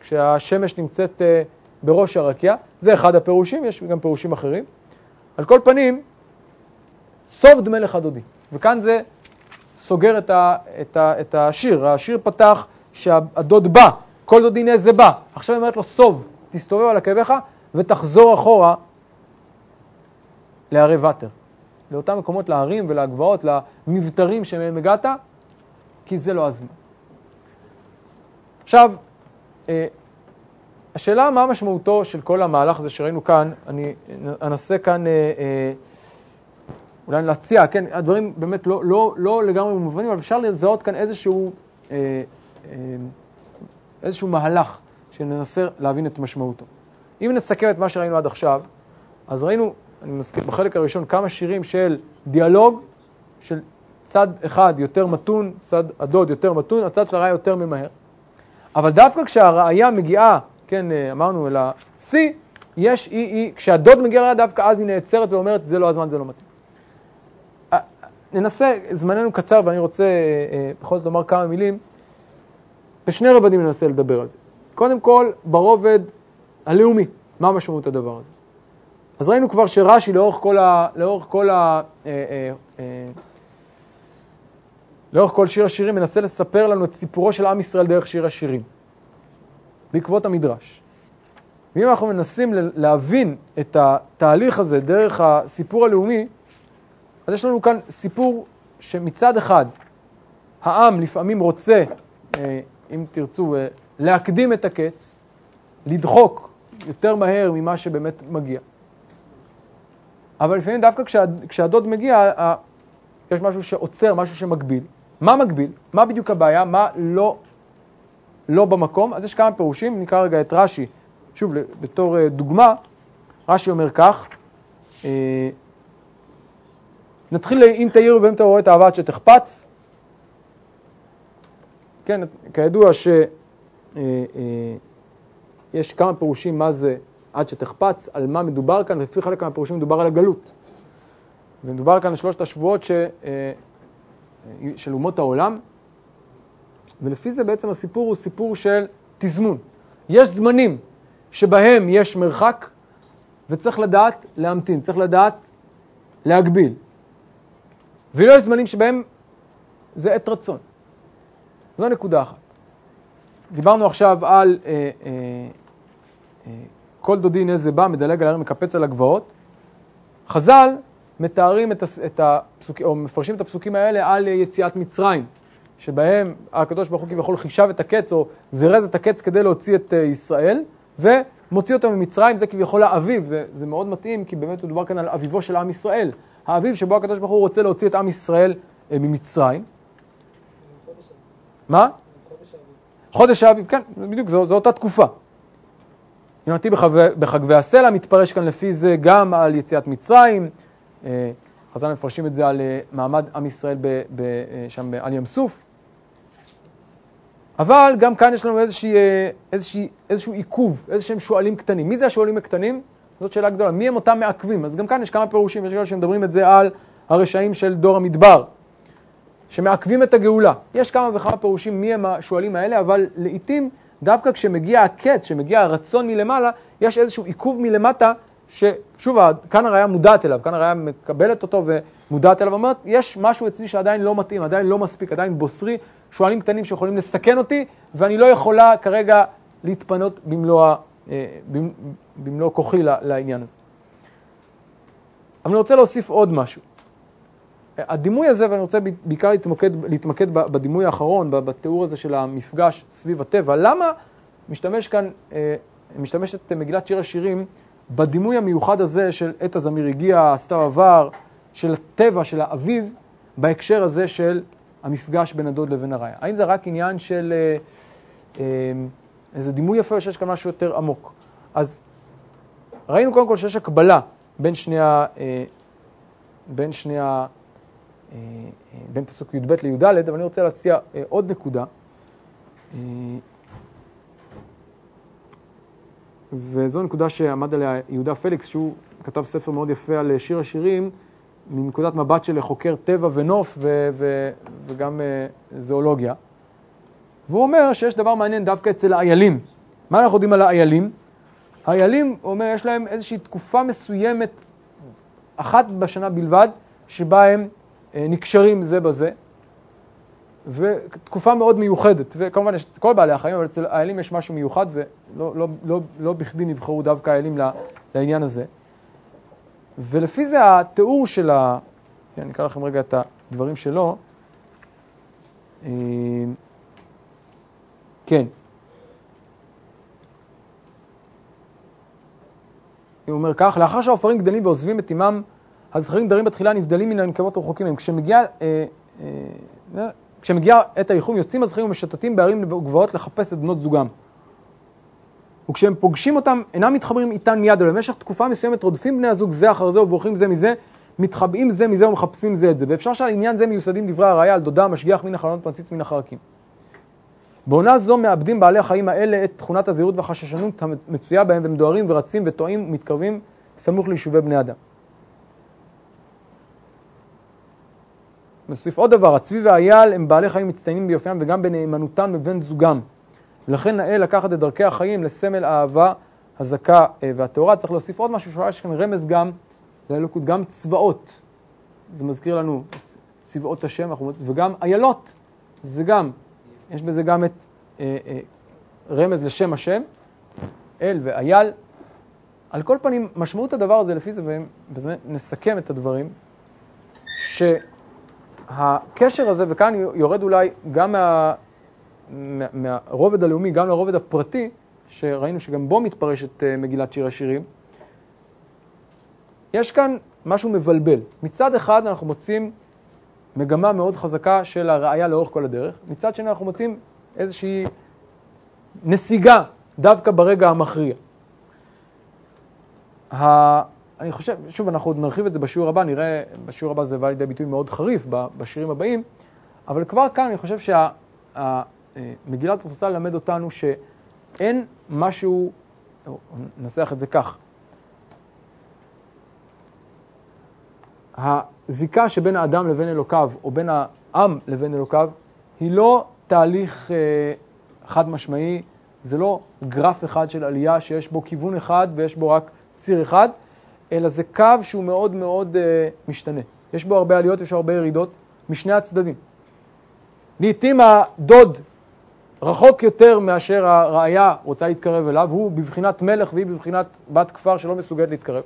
כשהשמש נמצאת בראש הרקיע. זה אחד הפירושים, יש גם פירושים אחרים. על כל פנים, סוף דמי לך דודי. וכאן זה סוגר את השיר. השיר פתח שהדוד בא, כל דודי נזה בא. עכשיו היא אומרת לו, סוב, תסתובב על עקביך ותחזור אחורה להרי וטר. לאותם מקומות, להרים ולהגבעות, למבטרים שמהם הגעת, כי זה לא הזמן. עכשיו, השאלה מה המשמעותו של כל המהלך הזה שראינו כאן, אני אנסה כאן אולי להציע, כן, הדברים באמת לא לגמרי מובנים, אבל אפשר לזהות כאן איזשהו מהלך שננסה להבין את משמעותו. אם נסכם את מה שראינו עד עכשיו, אז ראינו, אני מזכיר בחלק הראשון, כמה שירים של דיאלוג, של צד אחד יותר מתון, צד הדוד יותר מתון, הצד של הרעיה יותר ממהר. אבל דווקא כשהראיה מגיעה, כן, אמרנו אל ה-C, יש אי, כשהדוד מגיע ראיה דווקא, אז היא נעצרת ואומרת, זה לא הזמן, זה לא מתאים. ננסה, זמננו קצר ואני רוצה בכל זאת לומר כמה מילים. בשני רבדים ננסה לדבר על זה. קודם כל, ברובד הלאומי, מה משמעות הדבר הזה? אז ראינו כבר שרש"י לאורך כל שיר השירים מנסה לספר לנו את סיפורו של עם ישראל דרך שיר השירים, בעקבות המדרש. ואם אנחנו מנסים להבין את התהליך הזה דרך הסיפור הלאומי, אז יש לנו כאן סיפור שמצד אחד, העם לפעמים רוצה, אם תרצו, להקדים את הקץ, לדחוק יותר מהר ממה שבאמת מגיע. אבל לפעמים דווקא כשהדוד מגיע, יש משהו שעוצר, משהו שמגביל. מה מגביל? מה בדיוק הבעיה? מה לא במקום? אז יש כמה פירושים, נקרא רגע את רש"י. שוב, בתור דוגמה, רש"י אומר כך, נתחיל אם תאירו ואם תאורו את אהבה עד שתחפץ. כן, כידוע שיש כמה פירושים מה זה עד שתחפץ, על מה מדובר כאן, ולפי חלק מהפירושים מדובר על הגלות. ומדובר כאן על שלושת השבועות של אומות העולם, ולפי זה בעצם הסיפור הוא סיפור של תזמון. יש זמנים שבהם יש מרחק, וצריך לדעת להמתין, צריך לדעת להגביל. ולא יש זמנים שבהם זה עת רצון. זו נקודה אחת. דיברנו עכשיו על כל דודי הנה זה בא, מדלג על הרים, מקפץ על הגבעות. חז"ל מתארים את הפסוקים, או מפרשים את הפסוקים האלה על יציאת מצרים, שבהם הקדוש ברוך הוא כביכול חישב את הקץ, או זרז את הקץ כדי להוציא את ישראל, ומוציא אותם ממצרים, זה כביכול האביב, וזה מאוד מתאים, כי באמת מדובר כאן על אביבו של עם ישראל. האביב שבו הקדוש ברוך הוא רוצה להוציא את עם ישראל ממצרים. מה? חודש האביב, כן, בדיוק, זו אותה תקופה. יונתי בחגבי הסלע מתפרש כאן לפי זה גם על יציאת מצרים, חז"ל מפרשים את זה על מעמד עם ישראל שם על ים סוף. אבל גם כאן יש לנו איזשהו עיכוב, איזשהם שואלים קטנים. מי זה השואלים הקטנים? זאת שאלה גדולה. מי הם אותם מעכבים? אז גם כאן יש כמה פירושים, יש כאלה שמדברים את זה על הרשעים של דור המדבר, שמעכבים את הגאולה. יש כמה וכמה פירושים מי הם השואלים האלה, אבל לעתים דווקא כשמגיע הקץ, כשמגיע הרצון מלמעלה, יש איזשהו עיכוב מלמטה, ששוב, כאן הראיה מודעת אליו, כאן הראיה מקבלת אותו ומודעת אליו, ואומרת, יש משהו אצלי שעדיין לא מתאים, עדיין לא מספיק, עדיין בוסרי, שואלים קטנים שיכולים לסכן אותי, ואני לא יכולה כרגע להתפנות במלוא כוחי לעניין הזה. אבל אני רוצה להוסיף עוד משהו. הדימוי הזה, ואני רוצה בעיקר להתמקד בדימוי האחרון, בתיאור הזה של המפגש סביב הטבע. למה משתמשת מגילת שיר השירים בדימוי המיוחד הזה של עת הזמיר הגיע, הסתיו עבר, של הטבע, של האביב, בהקשר הזה של המפגש בין הדוד לבין הרעיה? האם זה רק עניין של איזה דימוי יפה, שיש כאן משהו יותר עמוק? אז ראינו קודם כל שיש הקבלה בין שני בין פסוק י"ב ל-י"ד, אבל אני רוצה להציע עוד נקודה, וזו נקודה שעמד עליה יהודה פליקס, שהוא כתב ספר מאוד יפה על שיר השירים, מנקודת מבט של חוקר טבע ונוף וגם זואולוגיה. והוא אומר שיש דבר מעניין דווקא אצל האיילים. מה אנחנו יודעים על האיילים? האיילים, הוא אומר, יש להם איזושהי תקופה מסוימת, אחת בשנה בלבד, שבה הם נקשרים זה בזה, ותקופה מאוד מיוחדת. וכמובן יש כל בעלי החיים, אבל אצל האיילים יש משהו מיוחד, ולא לא, לא, לא בכדי נבחרו דווקא האיילים לעניין הזה. ולפי זה התיאור של אני אקרא לכם רגע את הדברים שלו. כן. הוא אומר כך: לאחר שהעופרים גדלים ועוזבים את אימם, הזכרים דרים בתחילה נבדלים מן הנקבות רחוקים הם. כשמגיע עת האיחום, יוצאים הזכרים ומשטטים בערים גבוהות לחפש את בנות זוגם. וכשהם פוגשים אותם, אינם מתחברים איתן מיד, ולמשך תקופה מסוימת רודפים בני הזוג זה אחר זה ובורחים זה מזה, מתחבאים זה מזה ומחפשים זה את זה. ואפשר שעל עניין זה מיוסדים דברי הראיה על דודה, משגיח מן החלונות, פנציץ מן החרקים. בעונה זו מאבדים בעלי החיים האלה את תכונת הזהירות והחששנות המצויה בהם, ומדוארים ורצים וטועים ומתקרבים סמוך ליישובי בני אדם. נוסיף עוד דבר, הצבי והאייל הם בעלי חיים מצטיינים ביופיים וגם בנאמנותם בבן זוגם. ולכן נאה לקחת את דרכי החיים לסמל האהבה, הזקה והתאורה. צריך להוסיף עוד משהו, שאולי יש כאן רמז גם לאלוקות, גם צבאות. זה מזכיר לנו צבאות השם, וגם איילות. זה גם, יש בזה גם את רמז לשם השם, אל ואייל. על כל פנים, משמעות הדבר הזה לפי זה, ובזה נסכם את הדברים, שהקשר הזה, וכאן יורד אולי גם מהרובד הלאומי, גם לרובד הפרטי, שראינו שגם בו מתפרשת מגילת שיר השירים, יש כאן משהו מבלבל. מצד אחד אנחנו מוצאים מגמה מאוד חזקה של הראייה לאורך כל הדרך, מצד שני אנחנו מוצאים איזושהי נסיגה דווקא ברגע המכריע. אני חושב, שוב, אנחנו עוד נרחיב את זה בשיעור הבא, נראה, בשיעור הבא זה בא לידי ביטוי מאוד חריף בשירים הבאים, אבל כבר כאן אני חושב המגילה הזאת רוצה ללמד אותנו שאין משהו, ננסח את זה כך, הזיקה שבין האדם לבין אלוקיו, או בין העם לבין אלוקיו, היא לא תהליך חד משמעי, זה לא גרף אחד של עלייה שיש בו כיוון אחד ויש בו רק ציר אחד, אלא זה קו שהוא מאוד מאוד משתנה. יש בו הרבה עליות ויש הרבה ירידות משני הצדדים. לעתים הדוד רחוק יותר מאשר הרעיה רוצה להתקרב אליו, הוא בבחינת מלך והיא בבחינת בת כפר שלא מסוגלת להתקרב.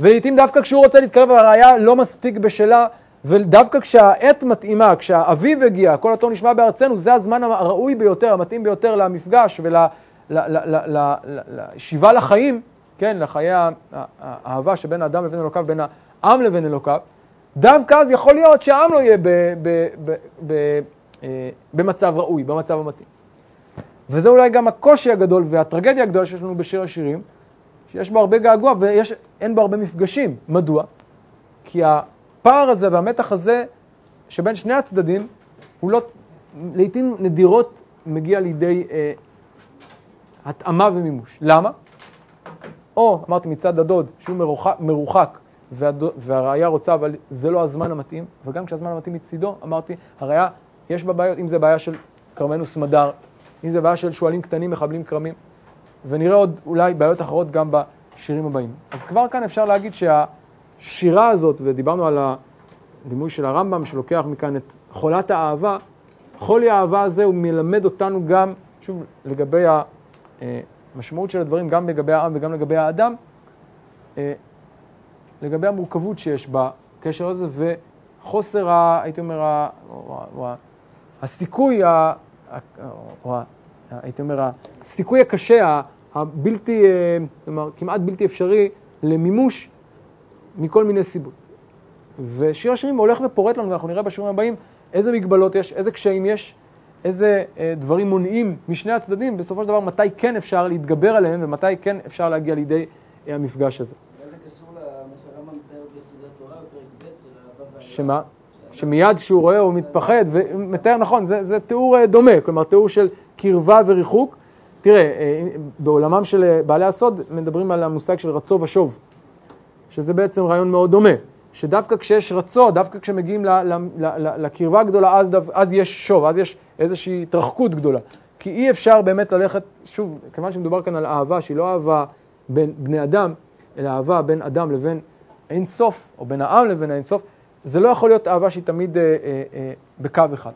ולעתים דווקא כשהוא רוצה להתקרב, הרעיה לא מספיק בשלה, ודווקא כשהעת מתאימה, כשהאביב הגיע, כל התור נשמע בארצנו, זה הזמן הראוי ביותר, המתאים ביותר למפגש ולשיבה לחיים, כן, לחיי האהבה שבין האדם לבין אלוקיו, בין העם לבין אלוקיו, דווקא אז יכול להיות שהעם לא יהיה במצב ראוי, במצב המתאים. וזה אולי גם הקושי הגדול והטרגדיה הגדולה שיש לנו בשיר השירים, שיש בו הרבה געגוע ואין בו הרבה מפגשים. מדוע? כי הפער הזה והמתח הזה שבין שני הצדדים, הוא לא, לעתים נדירות מגיע לידי התאמה ומימוש. למה? או, אמרתי מצד הדוד, שהוא מרוחק והראיה רוצה, אבל זה לא הזמן המתאים, וגם כשהזמן המתאים מצידו, אמרתי, הראיה יש בה בעיות, אם זה בעיה של קרמנוס מדר, אם זה בעיה של שואלים קטנים, מחבלים קרמים, ונראה עוד אולי בעיות אחרות גם בשירים הבאים. אז כבר כאן אפשר להגיד שהשירה הזאת, ודיברנו על הדימוי של הרמב"ם, שלוקח מכאן את חולת האהבה, חולי האהבה הזה הוא מלמד אותנו גם, שוב, לגבי המשמעות של הדברים, גם לגבי העם וגם לגבי האדם, לגבי המורכבות שיש בקשר הזה החוסר, הייתי אומר, הסיכוי, הייתי אומר, הסיכוי הקשה, הבלתי, כמעט בלתי אפשרי למימוש מכל מיני סיבות. ושיר השירים הולך ופורט לנו, ואנחנו נראה בשירים הבאים איזה מגבלות יש, איזה קשיים יש, איזה דברים מונעים משני הצדדים, בסופו של דבר מתי כן אפשר להתגבר עליהם ומתי כן אפשר להגיע לידי המפגש הזה. זה קשור למשל המתאר בסוגיית תורה, פרק ב' של האבא שמה? שמיד שהוא רואה הוא מתפחד ומתאר נכון, זה תיאור דומה, כלומר תיאור של קרבה וריחוק. תראה, בעולמם של בעלי הסוד מדברים על המושג של רצו ושוב, שזה בעצם רעיון מאוד דומה, שדווקא כשיש רצו, דווקא כשמגיעים לקרבה הגדולה, אז יש שוב, אז יש איזושהי התרחקות גדולה. כי אי אפשר באמת ללכת, שוב, כיוון שמדובר כאן על אהבה, שהיא לא אהבה בין בני אדם, אלא אהבה בין אדם לבין אינסוף, או בין העם לבין האינסוף, זה לא יכול להיות אהבה שהיא תמיד בקו אחד.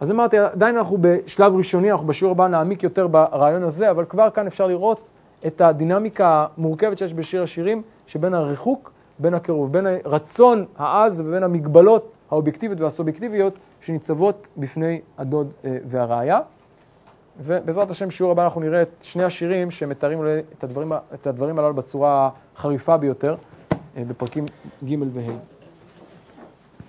אז אמרתי, עדיין אנחנו בשלב ראשוני, אנחנו בשיעור הבא נעמיק יותר ברעיון הזה, אבל כבר כאן אפשר לראות את הדינמיקה המורכבת שיש בשיר השירים, שבין הריחוק, בין הקירוב, בין הרצון העז ובין המגבלות האובייקטיביות והסובייקטיביות שניצבות בפני הדוד והראיה. ובעזרת השם שיעור הבא אנחנו נראה את שני השירים שמתארים את הדברים הללו בצורה החריפה ביותר בפרקים ג' וה'.